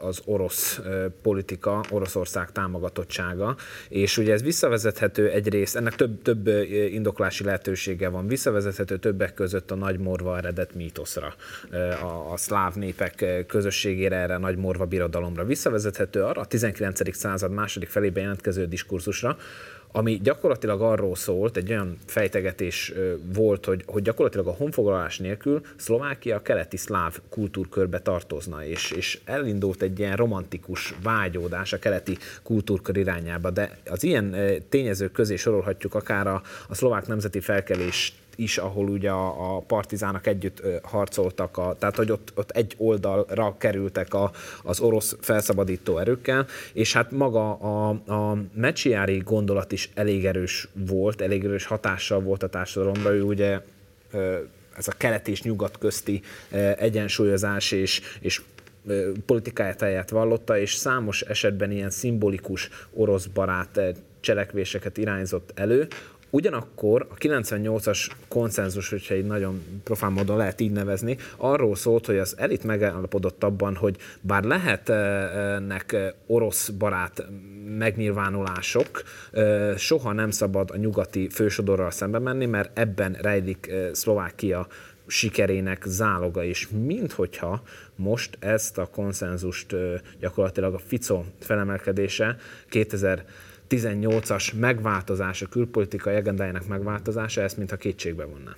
az orosz politika, Oroszország támogatottsága, és ugye ez visszavezethető egyrészt, ennek több indoklási lehetősége van, visszavezethető többek között a Nagymorva eredet mítoszra, a szláv népek közösségére, erre a Nagymorva birodalomra, visszavezethető arra a 19. század második felében jelentkező diskurzusra, ami gyakorlatilag arról szólt, egy olyan fejtegetés volt, hogy gyakorlatilag a honfoglalás nélkül Szlovákia a keleti szláv kultúrkörbe tartozna, és elindult egy ilyen romantikus vágyódás a keleti kultúrkör irányába, de az ilyen tényezők közé sorolhatjuk akár a szlovák nemzeti felkelést is, ahol ugye a partizánok együtt harcoltak, tehát hogy ott egy oldalra kerültek az orosz felszabadító erőkkel, és hát maga a Mečiari gondolat is elég erős volt, elég erős hatással volt a társadalomra, ő ugye ez a kelet és nyugat közti egyensúlyozás és politikáját vallotta, és számos esetben ilyen szimbolikus oroszbarát cselekvéseket irányzott elő. Ugyanakkor a 98-as konszenzus, hogyha így nagyon profán módon lehet így nevezni, arról szólt, hogy az elit megállapodott abban, hogy bár lehetnek orosz barát megnyilvánulások, soha nem szabad a nyugati fősodorral szembe menni, mert ebben rejlik Szlovákia sikerének záloga, és minthogyha most ezt a konszenzust gyakorlatilag a Fico felemelkedése 2018-as megváltozása, külpolitikai agendájának megváltozása, ezt mintha kétségbe vonna.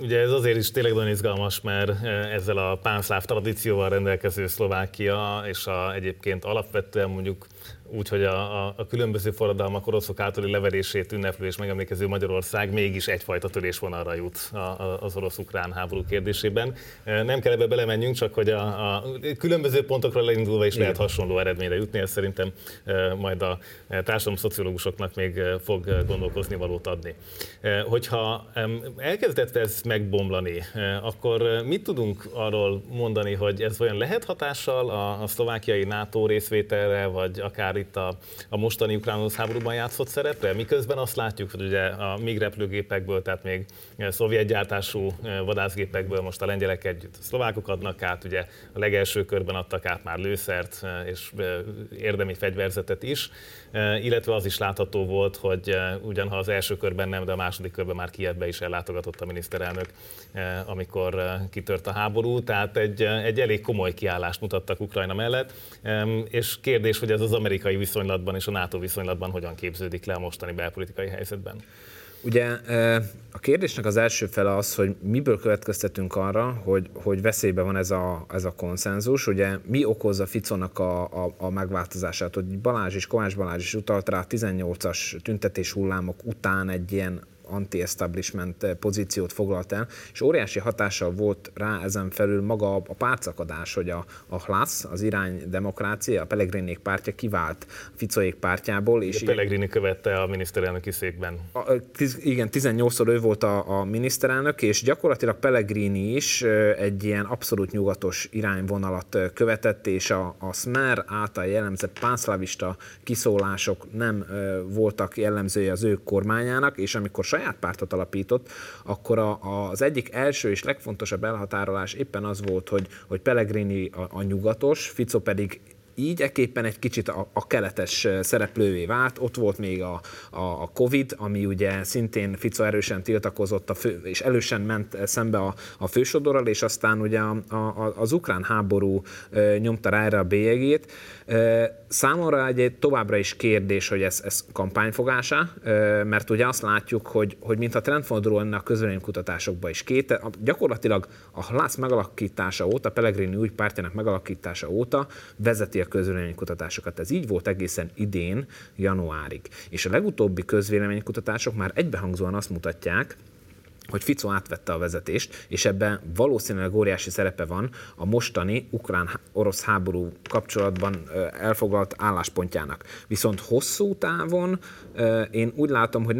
Ugye ez azért is tényleg nagyon izgalmas, mert ezzel a pánszláv tradícióval rendelkező Szlovákia, és egyébként alapvetően mondjuk úgy, hogy a különböző forradalmak oroszok általi leverését ünneplő és megemlékező Magyarország mégis egyfajta törésvonalra jut az orosz-ukrán háború kérdésében. Nem kell ebbe belemennünk, csak hogy a különböző pontokra leindulva is lehet hasonló eredményre jutni, ez szerintem majd a társadalom szociológusoknak még fog gondolkozni valót adni. Hogyha elkezdett ez megbomlani, akkor mit tudunk arról mondani, hogy ez vajon lehet hatással a szlovákiai NATO részvételre, vagy akár itt a mostani ukrán-orosz háborúban játszott szerepre, miközben azt látjuk, hogy ugye a MiG repülőgépekből, tehát még szovjet gyártású vadászgépekből most a lengyelek együtt a szlovákok adnak át, ugye a legelső körben adtak át már lőszert és érdemi fegyverzetet is, illetve az is látható volt, hogy ugyanha az első körben nem, de a második körben már Kijevbe is ellátogatott a miniszterelnök, amikor kitört a háború, tehát egy elég komoly kiállást mutattak Ukrajna mellett, és kérdés, hogy ez az amerikai viszonylatban és a NATO viszonylatban hogyan képződik le a mostani belpolitikai helyzetben? Ugye a kérdésnek az első fele az, hogy miből következtetünk arra, hogy veszélyben van ez a konszenzus. Ugye mi okozza Ficónak a megváltozását, hogy Kovács Balázs is utalt rá, 18-as tüntetés hullámok után egy ilyen anti-establishment pozíciót foglalt el, és óriási hatással volt rá ezen felül maga a pártszakadás, hogy a Hlas, az iránydemokrácia, a Pelegrinék pártja kivált Ficoék pártjából. És a Pelegrini követte a miniszterelnöki székben. Igen, 18-szor ő volt a miniszterelnök, és gyakorlatilag Pelegrini is egy ilyen abszolút nyugatos irányvonalat követett, és a Smer által jellemzett pánszlavista kiszólások nem voltak jellemzője az ő kormányának, és amikor saját pártot alapított, akkor az egyik első és legfontosabb elhatárolás éppen az volt, hogy Pelegrini a nyugatos, Fico pedig így ekképpen egy kicsit a keletes szereplővé vált. Ott volt még a Covid, ami ugye szintén Fico erősen tiltakozott, és elősen ment szembe a fősodorral, és aztán ugye az ukrán háború nyomta rá erre a bélyegét. Számomra egy továbbra is kérdés, hogy ez kampányfogása, mert ugye azt látjuk, hogy mintha trendforduló lenne a közvéleménykutatásokban is. Gyakorlatilag a Hlas megalakítása óta, Pelegrini új pártjának megalakítása óta vezeti a közvéleménykutatásokat. Ez így volt egészen idén, januárig. És a legutóbbi közvéleménykutatások már egybehangzóan azt mutatják, hogy Fico átvette a vezetést, és ebben valószínűleg óriási szerepe van a mostani ukrán-orosz háború kapcsolatban elfoglalt álláspontjának. Viszont hosszú távon én úgy látom, hogy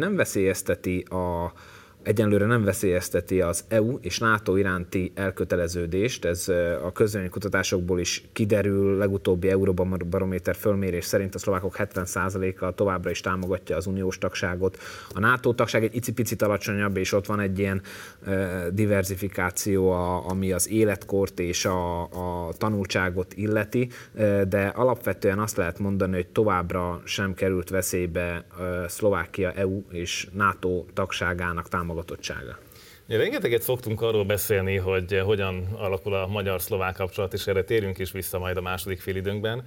egyenlőre nem veszélyezteti az EU és NATO iránti elköteleződést, ez a közvéleménykutatásokból is kiderül, legutóbbi Euróbarométer fölmérés szerint a szlovákok 70%-a továbbra is támogatja az uniós tagságot. A NATO tagság egy icipicit alacsonyabb, és ott van egy ilyen diversifikáció, ami az életkort és a tanultságot illeti, de alapvetően azt lehet mondani, hogy továbbra sem került veszélybe Szlovákia EU és NATO tagságának támogatása. Rengeteget szoktunk arról beszélni, hogy hogyan alakul a magyar-szlovák kapcsolat, és erre térjünk is vissza majd a második félidőnkben.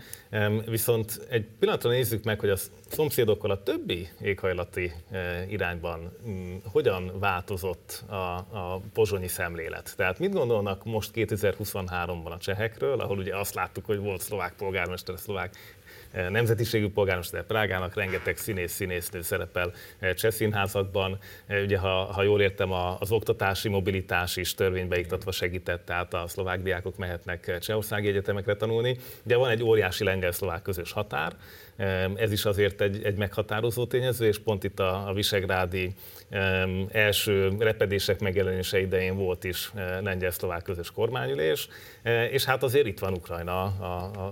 Viszont egy pillanatra nézzük meg, hogy a szomszédokkal a többi éghajlati irányban hogyan változott a pozsonyi szemlélet. Tehát mit gondolnak most 2023-ban a csehekről, ahol ugye azt láttuk, hogy volt szlovák polgármester, szlovák nemzetiségű polgármester Prágának, rengeteg színésznő szerepel cseh színházakban. Ugye, ha jól értem, az oktatási mobilitás is törvénybe iktatva segített, tehát a szlovák diákok mehetnek csehországi egyetemekre tanulni. Ugye van egy óriási lengyel-szlovák közös határ, ez is azért egy meghatározó tényező, és pont itt a visegrádi első repedések megjelenése idején volt is lengyel-szlovák közös kormányülés, és hát azért itt van Ukrajna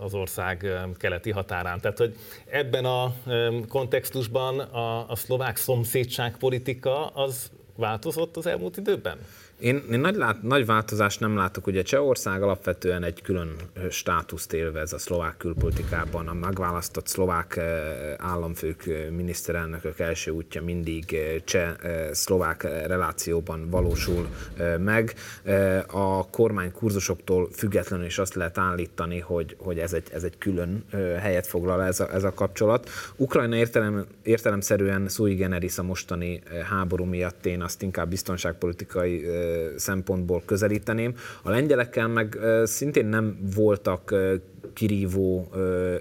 az ország keleti határán. Tehát, hogy ebben a kontextusban a szlovák szomszédságpolitika az változott az elmúlt időben? Én nagy változást nem látok, ugye Csehország alapvetően egy külön státuszt élvez a szlovák külpolitikában, a megválasztott szlovák államfők, miniszterelnökök első útja mindig cseh-szlovák relációban valósul meg. A kormány kurzusoktól függetlenül is azt lehet állítani, hogy ez egy külön helyet foglal ez a kapcsolat. Ukrajna értelemszerűen sui generis a mostani háború miatt, én azt inkább biztonságpolitikai szempontból közelíteném. A lengyelekkel meg szintén nem voltak kirívó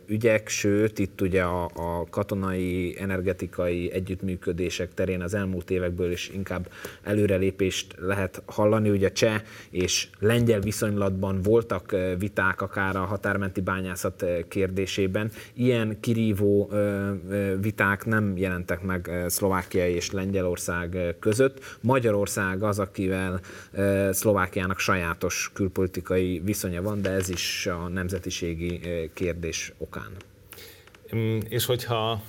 ügyek, sőt, itt ugye a katonai, energetikai együttműködések terén az elmúlt évekből is inkább előrelépést lehet hallani. Ugye cseh és lengyel viszonylatban voltak viták akár a határmenti bányászat kérdésében. Ilyen kirívó viták nem jelentek meg Szlovákia és Lengyelország között. Magyarország az, akivel Szlovákiának sajátos külpolitikai viszonya van, de ez is a nemzetiség kérdés okán. És hogyha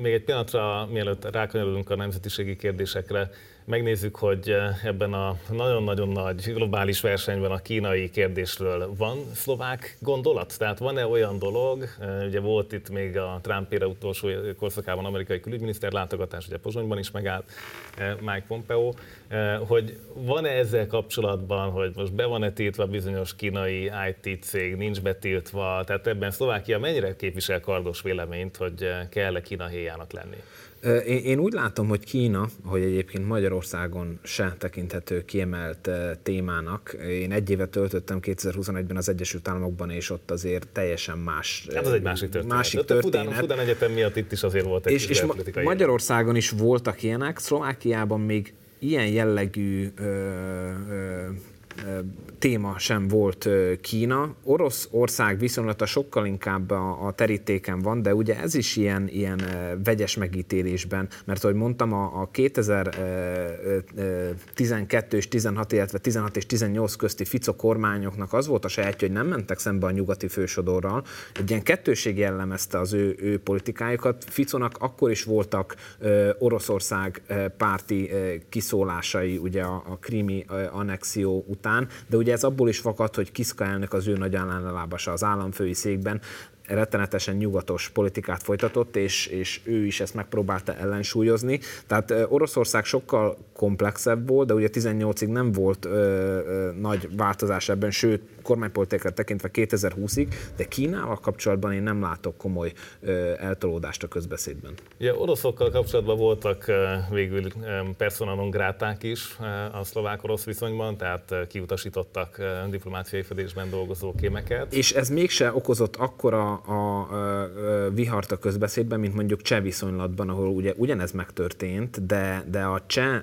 még egy pillanatra, mielőtt rákanyarodunk a nemzetiségi kérdésekre, megnézzük, hogy ebben a nagyon-nagyon nagy globális versenyben a kínai kérdésről van szlovák gondolat? Tehát van-e olyan dolog, ugye volt itt még a Trump éra utolsó korszakában amerikai külügyminiszter látogatás, ugye Pozsonyban is megállt Mike Pompeo, hogy van-e ezzel kapcsolatban, hogy most be van-e tiltva bizonyos kínai IT cég, nincs betiltva, tehát ebben Szlovákia mennyire képvisel kardos véleményt, hogy kell-e Kína héjának lenni? Én úgy látom, hogy Kína, hogy egyébként Magyarországon se tekinthető kiemelt témának. Én egy évet töltöttem 2021-ben az Egyesült Államokban, és ott azért teljesen más. Hát az egy másik történet. A Fudán Egyetem miatt itt is azért volt egy és politikai. Magyarországon is voltak ilyenek, Szlovákiában még ilyen jellegű téma sem volt Kína. Oroszország viszonylata sokkal inkább a terítéken van, de ugye ez is ilyen vegyes megítélésben, mert ahogy mondtam, a 2012 és 16, illetve 16 és 18 közti Fico kormányoknak az volt a sajátja, hogy nem mentek szembe a nyugati fősodorral. Egy ilyen kettőség jellemezte az ő politikájukat. Ficonak akkor is voltak Oroszország párti kiszólásai, ugye a krími annexió után, de ugye ez abból is fakad, hogy Kiszka elnök, az ő nagy ellenlábasa az államfői székben rettenetesen nyugatos politikát folytatott, és ő is ezt megpróbálta ellensúlyozni. Tehát Oroszország sokkal komplexebb volt, de ugye 18-ig nem volt nagy változás ebben, sőt, kormánypolitikát tekintve 2020-ig, de Kínával kapcsolatban én nem látok komoly eltolódást a közbeszédben. Ugye oroszokkal kapcsolatban voltak végül persona non gráták is a szlovák-orosz viszonyban, tehát kiutasítottak diplomáciai fedésben dolgozó kémeket. És ez mégse okozott akkora a vihart a közbeszédben, mint mondjuk cseh viszonylatban, ahol ugye ugyanez megtörtént, de a cseh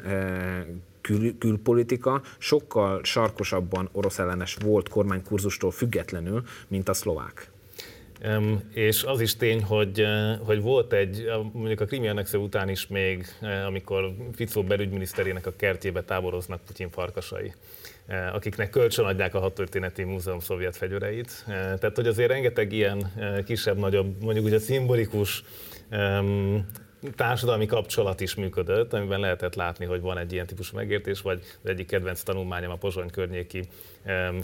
külpolitika sokkal sarkosabban orosz ellenes volt kormánykurzustól függetlenül, mint a szlovák. És az is tény, hogy volt egy, mondjuk a krími annexió után is még, amikor Fico belügyminiszterének a kertjébe táboroznak Putyin farkasai, akiknek kölcsönadják a Hadtörténeti Múzeum szovjet fegyvereit. Tehát, hogy azért rengeteg ilyen kisebb-nagyobb, mondjuk ugye szimbolikus társadalmi kapcsolat is működött, amiben lehetett látni, hogy van egy ilyen típusú megértés, vagy az egyik kedvenc tanulmányom a pozsony környéki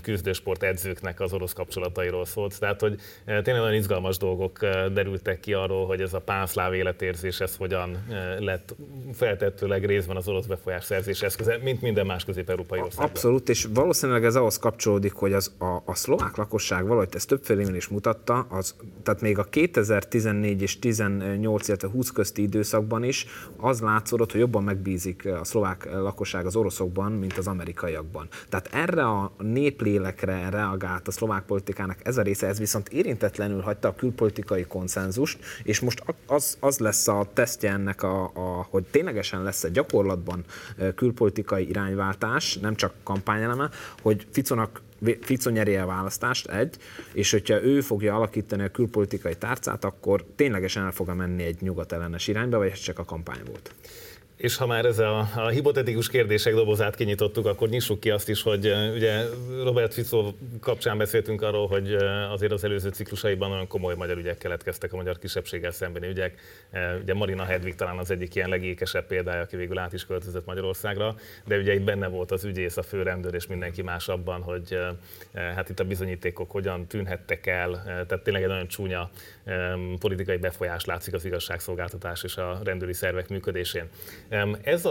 küzdősport edzőknek az orosz kapcsolatairól szólt. Tehát, hogy tényleg olyan izgalmas dolgok derültek ki arról, hogy ez a pánszláv életérzés, ez hogyan lett feltettőleg részben az orosz befolyásszerzés eszköze, mint minden más közép-európai országban. Abszolút, és valószínűleg ez ahhoz kapcsolódik, hogy a szlovák lakosság valahogy, ezt többfélében is mutatta, tehát még a 2014 és 18, illetve 20 közti időszakban is az látszódott, hogy jobban megbízik a szlovák lakosság az oroszokban, mint az amerikaiakban. Tehát erre a néplélekre reagált a szlovák politikának ez a része, ez viszont érintetlenül hagyta a külpolitikai konszenzust, és most az lesz a tesztje ennek, hogy ténylegesen lesz-e gyakorlatban külpolitikai irányváltás, nem csak kampányeleme, hogy Fico nyeri a választást, és hogyha ő fogja alakítani a külpolitikai tárcát, akkor ténylegesen el fog menni egy nyugatellenes irányba, vagy ez csak a kampány volt. És ha már ez a hipotetikus kérdések dobozát kinyitottuk, akkor nyissuk ki azt is, hogy ugye Robert Fico kapcsán beszéltünk arról, hogy azért az előző ciklusaiban olyan komoly magyar ügyek keletkeztek, a magyar kisebbséggel szembeni ügyek. Ugye Malina Hedvig talán az egyik ilyen legékesebb példája, aki végül át is költözött Magyarországra, de ugye itt benne volt az ügyész, a főrendőr és mindenki más abban, hogy hát itt a bizonyítékok hogyan tűnhettek el. Tehát tényleg egy nagyon csúnya politikai befolyás látszik az igazságszolgáltatás és a rendőri szervek működésén. Ez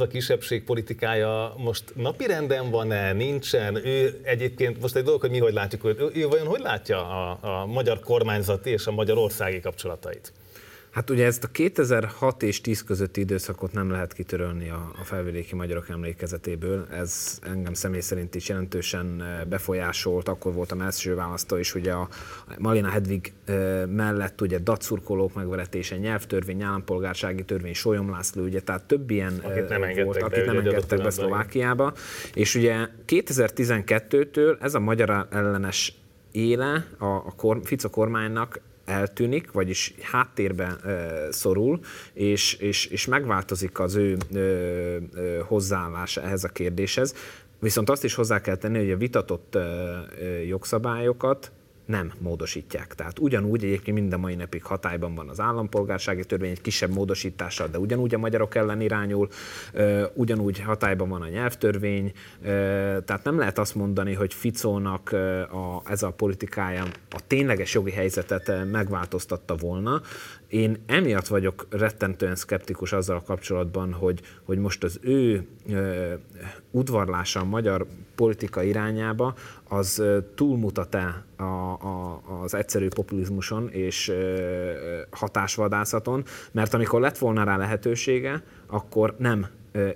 a kisebbség politikája most napirenden van-e, nincsen? Ő egyébként, most egy dolog, hogy mi hogy látjuk, ő vajon hogy látja a magyar kormányzati és a magyarországi kapcsolatait? Hát ugye ezt a 2006 és 10 közötti időszakot nem lehet kitörölni a felvidéki magyarok emlékezetéből. Ez engem személy szerint is jelentősen befolyásolt. Akkor voltam első választó, és ugye a Malina Hedvig mellett ugye dacurkolók megveretése, nyelvtörvény, állampolgársági törvény, Sólyom László, ugye, tehát több ilyen volt, akit nem engedtek be Szlovákiába. És ugye 2012-től ez a magyar ellenes éle a Fico kormánynak eltűnik, vagyis háttérbe szorul, és megváltozik az ő hozzáállása ehhez a kérdéshez. Viszont azt is hozzá kell tenni, hogy a vitatott jogszabályokat nem módosítják. Tehát ugyanúgy egyébként mind a mai napig hatályban van az állampolgársági törvény egy kisebb módosítással, de ugyanúgy a magyarok ellen irányul, ugyanúgy hatályban van a nyelvtörvény, tehát nem lehet azt mondani, hogy Ficónak ez a politikája a tényleges jogi helyzetet megváltoztatta volna. Én emiatt vagyok rettentően szkeptikus azzal a kapcsolatban, hogy most az ő udvarlása a magyar politika irányába az túlmutat-e az egyszerű populizmuson és hatásvadászaton, mert amikor lett volna rá lehetősége, akkor nem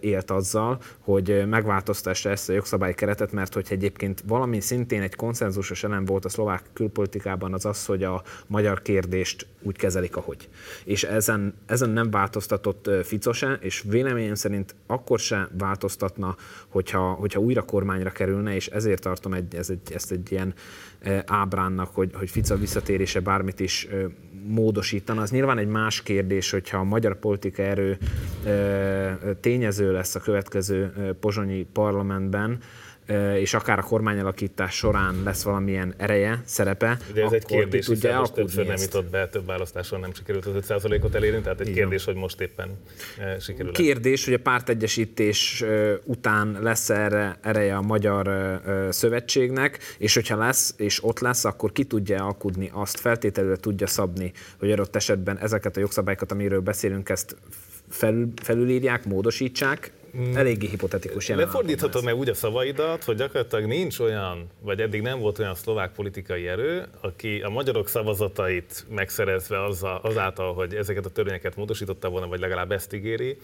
élt azzal, hogy megváltoztassa ezt a jogszabályi keretet, mert hogy egyébként valami szintén egy konszenzusos elem volt a szlovák külpolitikában, az az, hogy a magyar kérdést úgy kezelik, ahogy. És ezen nem változtatott Fico se, és véleményem szerint akkor se változtatna, hogyha újra kormányra kerülne, és ezért tartom ezt egy ilyen ábránnak, hogy Fico visszatérése bármit is módosítana. Az nyilván egy más kérdés, hogyha a magyar politika erő tényező lesz a következő pozsonyi parlamentben, és akár a kormányalakítás során lesz valamilyen ereje, szerepe, ugye ez akkor egy kérdés, ki tudja elkudni többször nem jutott be, több választáson nem sikerült az 5%-ot elérni, tehát egy kérdés, hogy most éppen sikerül. Kérdés, hogy a pártegyesítés után lesz erre ereje a magyar szövetségnek, és hogyha lesz, és ott lesz, akkor ki tudja alkudni azt, feltételül tudja szabni, hogy adott esetben ezeket a jogszabályokat, amiről beszélünk, ezt felülírják, módosítsák. Eléggé hipotetikus jelenet. Lefordíthatom-e úgy a szavaidat, hogy gyakorlatilag nincs olyan, vagy eddig nem volt olyan szlovák politikai erő, aki a magyarok szavazatait megszerezve azáltal, hogy ezeket a törvényeket módosította volna, vagy legalább ezt ígéri,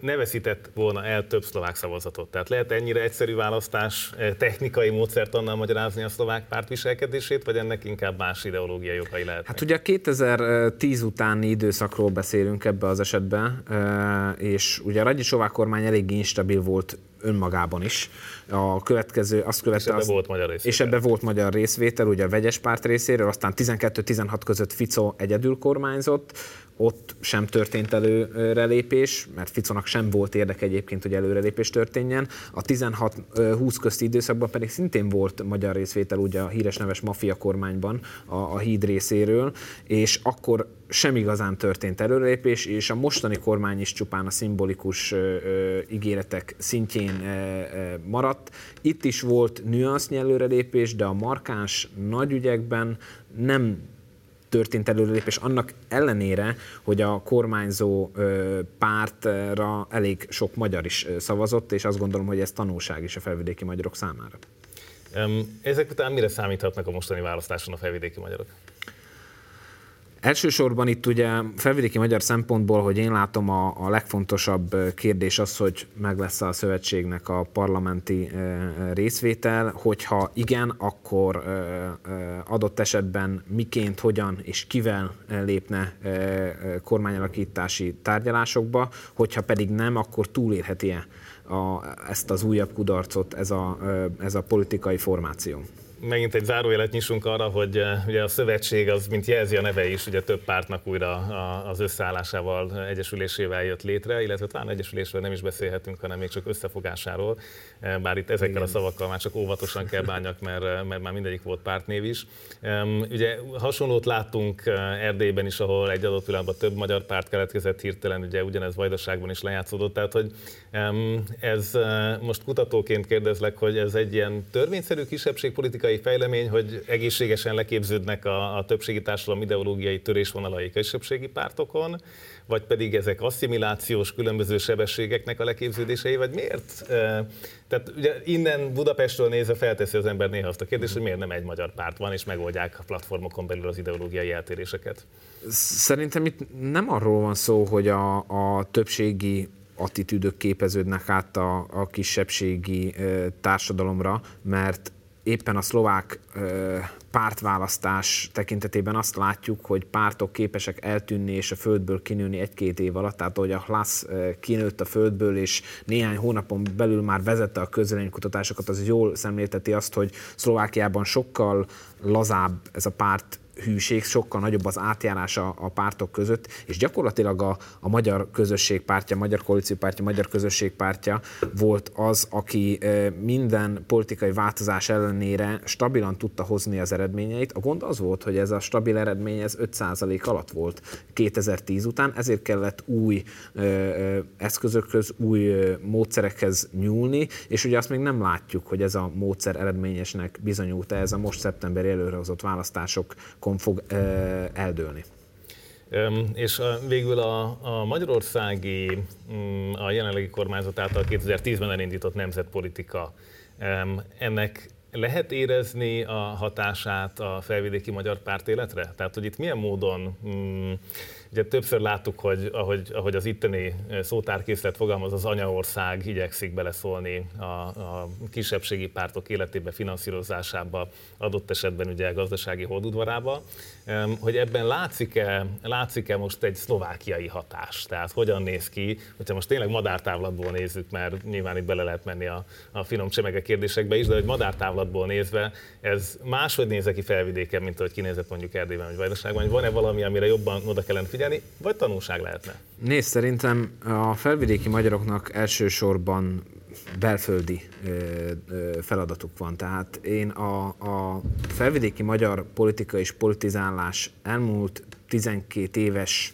ne veszített volna el több szlovák szavazatot. Tehát lehet ennyire egyszerű választás technikai módszert annál magyarázni a szlovák párt viselkedését, vagy ennek inkább más ideológiai okai lehetnek? Hát ugye 2010 utáni időszakról beszélünk ebben az esetben, és ugye a Radičová kormány elég instabil volt önmagában is. A következő, azt követte, és ebben volt magyar részvétel, ugye a vegyes párt részéről, aztán 12-16 között Fico egyedül kormányzott, ott sem történt előrelépés, mert Ficónak sem volt érdeke egyébként, hogy előrelépés történjen. A 16-20 közti időszakban pedig szintén volt magyar részvétel, ugye a híres neves maffia kormányban a Híd részéről, és akkor sem igazán történt előrelépés, és a mostani kormány is csupán a szimbolikus ígéretek szintjén maradt. Itt is volt nüansznyi előrelépés, de a markáns nagy ügyekben nem történt előrelépés, annak ellenére, hogy a kormányzó pártra elég sok magyar is szavazott, és azt gondolom, hogy ez tanulság is a felvidéki magyarok számára. Ezek után mire számíthatnak a mostani választáson a felvidéki magyarok? Elsősorban itt ugye felvidéki magyar szempontból, hogy én látom, a legfontosabb kérdés az, hogy meg lesz a szövetségnek a parlamenti részvétel, hogyha igen, akkor adott esetben miként, hogyan és kivel lépne kormányalakítási tárgyalásokba, hogyha pedig nem, akkor túlélheti-e ezt az újabb kudarcot ez a politikai formáció? Megint egy zárójelet nyissunk arra, hogy ugye a szövetség az, mint jelzi a neve is, ugye több pártnak újra az összeállásával, egyesülésével jött létre, illetve talán egyesülésről nem is beszélhetünk, hanem még csak összefogásáról, bár itt ezekkel a szavakkal már csak óvatosan kell bánjak, mert már mindegyik volt pártnév is. Ugye hasonlót láttunk Erdélyben is, ahol egy adott pillanatban több magyar párt keletkezett hirtelen, ugye ugyanez Vajdaságban is lejátszódott, tehát hogy ez most kutatóként kérdezlek, hogy ez egy ilyen törvényszerű kisebbségpolitikai fejlemény, hogy egészségesen leképződnek a többségi társadalom ideológiai törésvonalai kisebbségi pártokon, vagy pedig ezek asszimilációs különböző sebességeknek a leképződései, vagy miért? Tehát ugye innen Budapestről nézve felteszi az ember néha azt a kérdést, hogy miért nem egy magyar párt van, és megoldják a platformokon belül az ideológiai eltéréseket. Szerintem itt nem arról van szó, hogy a többségi attitűdök képeződnek át a kisebbségi társadalomra, mert éppen a szlovák pártválasztás tekintetében azt látjuk, hogy pártok képesek eltűnni és a földből kinőni egy-két év alatt, tehát hogy a Hlas kinőtt a földből, és néhány hónapon belül már vezette a közvéleménykutatásokat, az jól szemlélteti azt, hogy Szlovákiában sokkal lazább ez a párt hűség, sokkal nagyobb az átjárása a pártok között, és gyakorlatilag a magyar közösség pártja, magyar koalíció pártja, magyar közösség pártja volt az, aki minden politikai változás ellenére stabilan tudta hozni az eredményeit. A gond az volt, hogy ez a stabil eredmény ez 5% alatt volt 2010 után, ezért kellett új eszközökhöz, új módszerekhez nyúlni, és ugye azt még nem látjuk, hogy ez a módszer eredményesnek bizonyult-e, ez a most szeptemberi előrehozott választások fog eldőlni. És végül a magyarországi, a jelenlegi kormányzat által 2010-ben elindított nemzetpolitika, ennek Lehet érezni a hatását a felvidéki magyar párt életre? Tehát, hogy itt milyen módon, ugye többször láttuk, hogy ahogy az itteni szótárkészlet fogalmaz, az anyaország igyekszik beleszólni a kisebbségi pártok életébe, finanszírozásába, adott esetben ugye a gazdasági holdudvarába, hogy ebben látszik-e most egy szlovákiai hatás? Tehát hogyan néz ki, hogyha most tényleg madártávlatból nézzük, mert nyilván itt bele lehet menni a finom csemege kérdésekbe is, de hogy madártávlatból nézve ez máshogy néz ki felvidéken, mint ahogy kinézett mondjuk Erdélyben vagy Vajdaságban. Van-e valami, amire jobban oda kellene figyelni, vagy tanulság lehetne? Nézd, szerintem a felvidéki magyaroknak elsősorban belföldi feladatuk van. Tehát én a felvidéki magyar politika és politizálás elmúlt 12 éves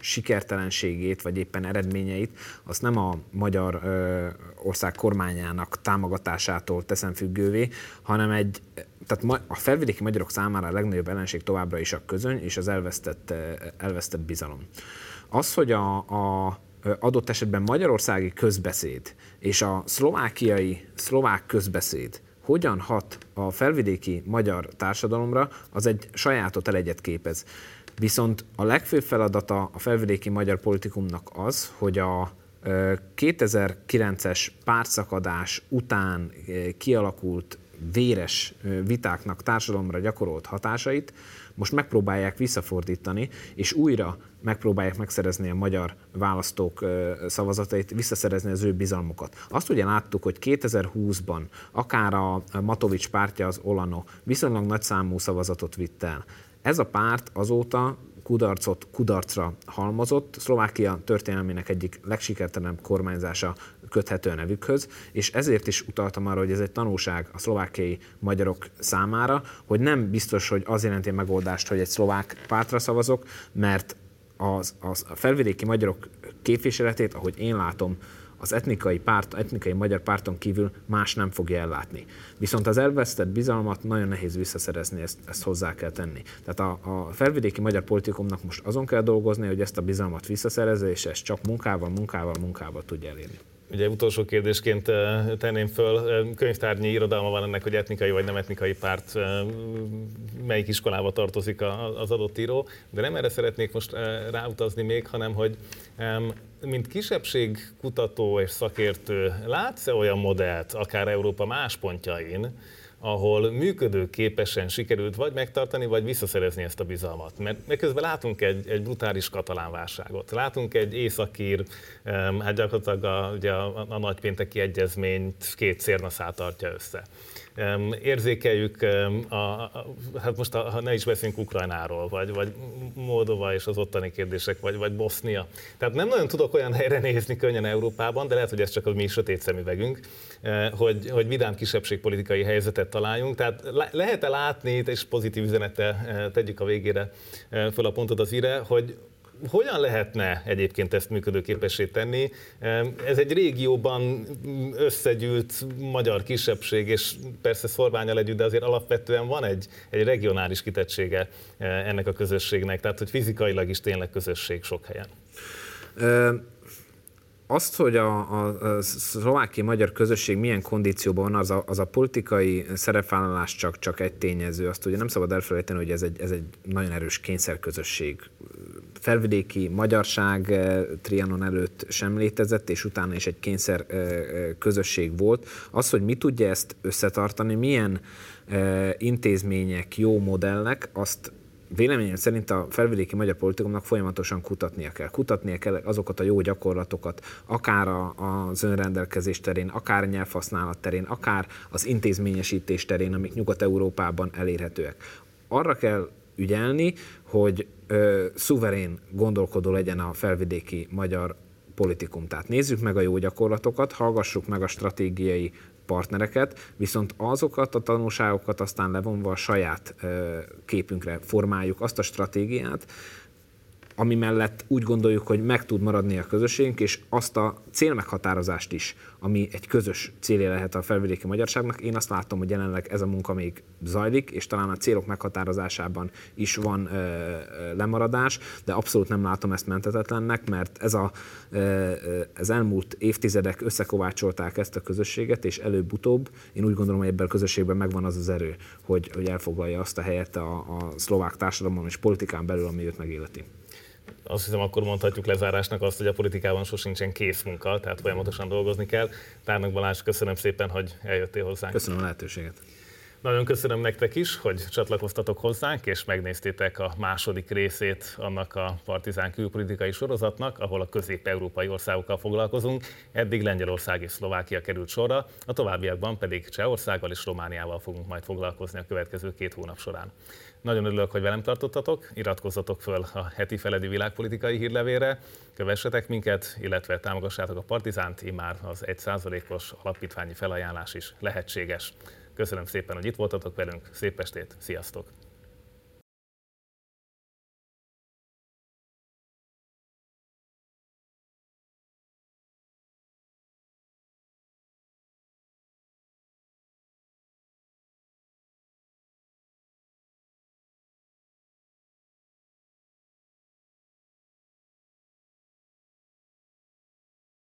sikertelenségét, vagy éppen eredményeit, azt nem a magyar ország kormányának támogatásától teszem függővé, hanem tehát a felvidéki magyarok számára a legnagyobb ellenség továbbra is a közöny és az elvesztett bizalom. Az, hogy a adott esetben magyarországi közbeszéd és a szlovák közbeszéd hogyan hat a felvidéki magyar társadalomra, az egy sajátot elegyet képez. Viszont a legfőbb feladata a felvidéki magyar politikumnak az, hogy a 2009-es pártszakadás után kialakult véres vitáknak társadalomra gyakorolt hatásait most megpróbálják visszafordítani, és újra megpróbálják megszerezni a magyar választók szavazatait, visszaszerezni az ő bizalmukat. Azt ugye láttuk, hogy 2020-ban akár a Matovics pártja, az Olano viszonylag nagyszámú szavazatot vitt el. Ez a párt azóta kudarcra halmozott, Szlovákia történelmének egyik legsikertelenebb kormányzása köthető a nevükhöz, és ezért is utaltam arra, hogy ez egy tanulság a szlovákiai magyarok számára, hogy nem biztos, hogy az jelenti a megoldást, hogy egy szlovák pártra szavazok, mert a felvidéki magyarok képviseletét, ahogy én látom, az etnikai magyar párton kívül más nem fogja ellátni. Viszont az elvesztett bizalmat nagyon nehéz visszaszerezni, ezt hozzá kell tenni. Tehát a felvidéki magyar politikumnak most azon kell dolgozni, hogy ezt a bizalmat visszaszerezze, és ezt csak munkával tudja elérni. Ugye utolsó kérdésként tenném föl, könyvtárnyi irodalma van ennek, hogy etnikai vagy nem etnikai párt, melyik iskolába tartozik az adott író, de nem erre szeretnék most ráutazni még, hanem hogy mint kisebbségkutató és szakértő látsz-e olyan modellt, akár Európa más pontjain, ahol működőképesen sikerült vagy megtartani, vagy visszaszerezni ezt a bizalmat. Mert közben látunk egy brutális katalán válságot, látunk egy északír, hát gyakorlatilag ugye a nagypénteki egyezményt két szérnaszál tartja össze. Érzékeljük, hát most ne is beszélünk Ukrajnáról, vagy Moldova és az ottani kérdések, vagy Bosznia. Tehát nem nagyon tudok olyan helyre nézni könnyen Európában, de lehet, hogy ez csak a mi sötét szemüvegünk, hogy vidám kisebbségpolitikai helyzetet találjunk. Tehát lehet-e látni, és pozitív üzenete tegyük a végére föl a pontot az íre, hogy hogyan lehetne egyébként ezt működőképessé tenni? Ez egy régióban összegyűlt magyar kisebbség, és persze szorványal együtt, de azért alapvetően van egy regionális kitettsége ennek a közösségnek, tehát hogy fizikailag is tényleg közösség sok helyen. Azt, hogy a szlovákiai magyar közösség milyen kondícióban van, az a politikai szerepvállalás csak egy tényező. Azt ugye nem szabad elfelejteni, hogy ez egy nagyon erős kényszerközösség. Felvidéki magyarság Trianon előtt sem létezett, és utána is egy kényszer közösség volt. Az, hogy mi tudja ezt összetartani, milyen intézmények, jó modellek, azt véleményem szerint a felvidéki magyar politikumnak folyamatosan kutatnia kell. Kutatnia kell azokat a jó gyakorlatokat, akár az önrendelkezés terén, akár a nyelvhasználat terén, akár az intézményesítés terén, amik Nyugat-Európában elérhetőek. Arra kell ügyelni, hogy szuverén gondolkodó legyen a felvidéki magyar politikum. Tehát nézzük meg a jó gyakorlatokat, hallgassuk meg a stratégiai partnereket, viszont azokat a tanulságokat aztán levonva a saját képünkre formáljuk azt a stratégiát, ami mellett úgy gondoljuk, hogy meg tud maradni a közösségünk, és azt a célmeghatározást is, ami egy közös célja lehet a felvidéki magyarságnak, én azt látom, hogy jelenleg ez a munka még zajlik, és talán a célok meghatározásában is van lemaradás, de abszolút nem látom ezt menthetetlennek, mert az elmúlt évtizedek összekovácsolták ezt a közösséget, és előbb-utóbb én úgy gondolom, hogy ebben a közösségben megvan az az erő, hogy elfoglalja azt a helyet a szlovák társadalomban és politikán belül, ami őt megéleti. Azt hiszem, akkor mondhatjuk lezárásnak azt, hogy a politikában sosincsen kész munka, tehát folyamatosan dolgozni kell. Tárnok Balázs, köszönöm szépen, hogy eljöttél hozzánk. Köszönöm a lehetőséget. Nagyon köszönöm nektek is, hogy csatlakoztatok hozzánk, és megnéztétek a második részét annak a Partizán külpolitikai sorozatnak, ahol a közép-európai országokkal foglalkozunk. Eddig Lengyelország és Szlovákia került sorra, a továbbiakban pedig Csehországgal és Romániával fogunk majd foglalkozni a következő 2 hónap során. Nagyon örülök, hogy velem tartottatok, iratkozzatok föl a heti feledi világpolitikai hírlevére, kövessetek minket, illetve támogassátok a Partizánt, immár az 1%-os alapítványi felajánlás is lehetséges. Köszönöm szépen, hogy itt voltatok velünk, szép estét, sziasztok!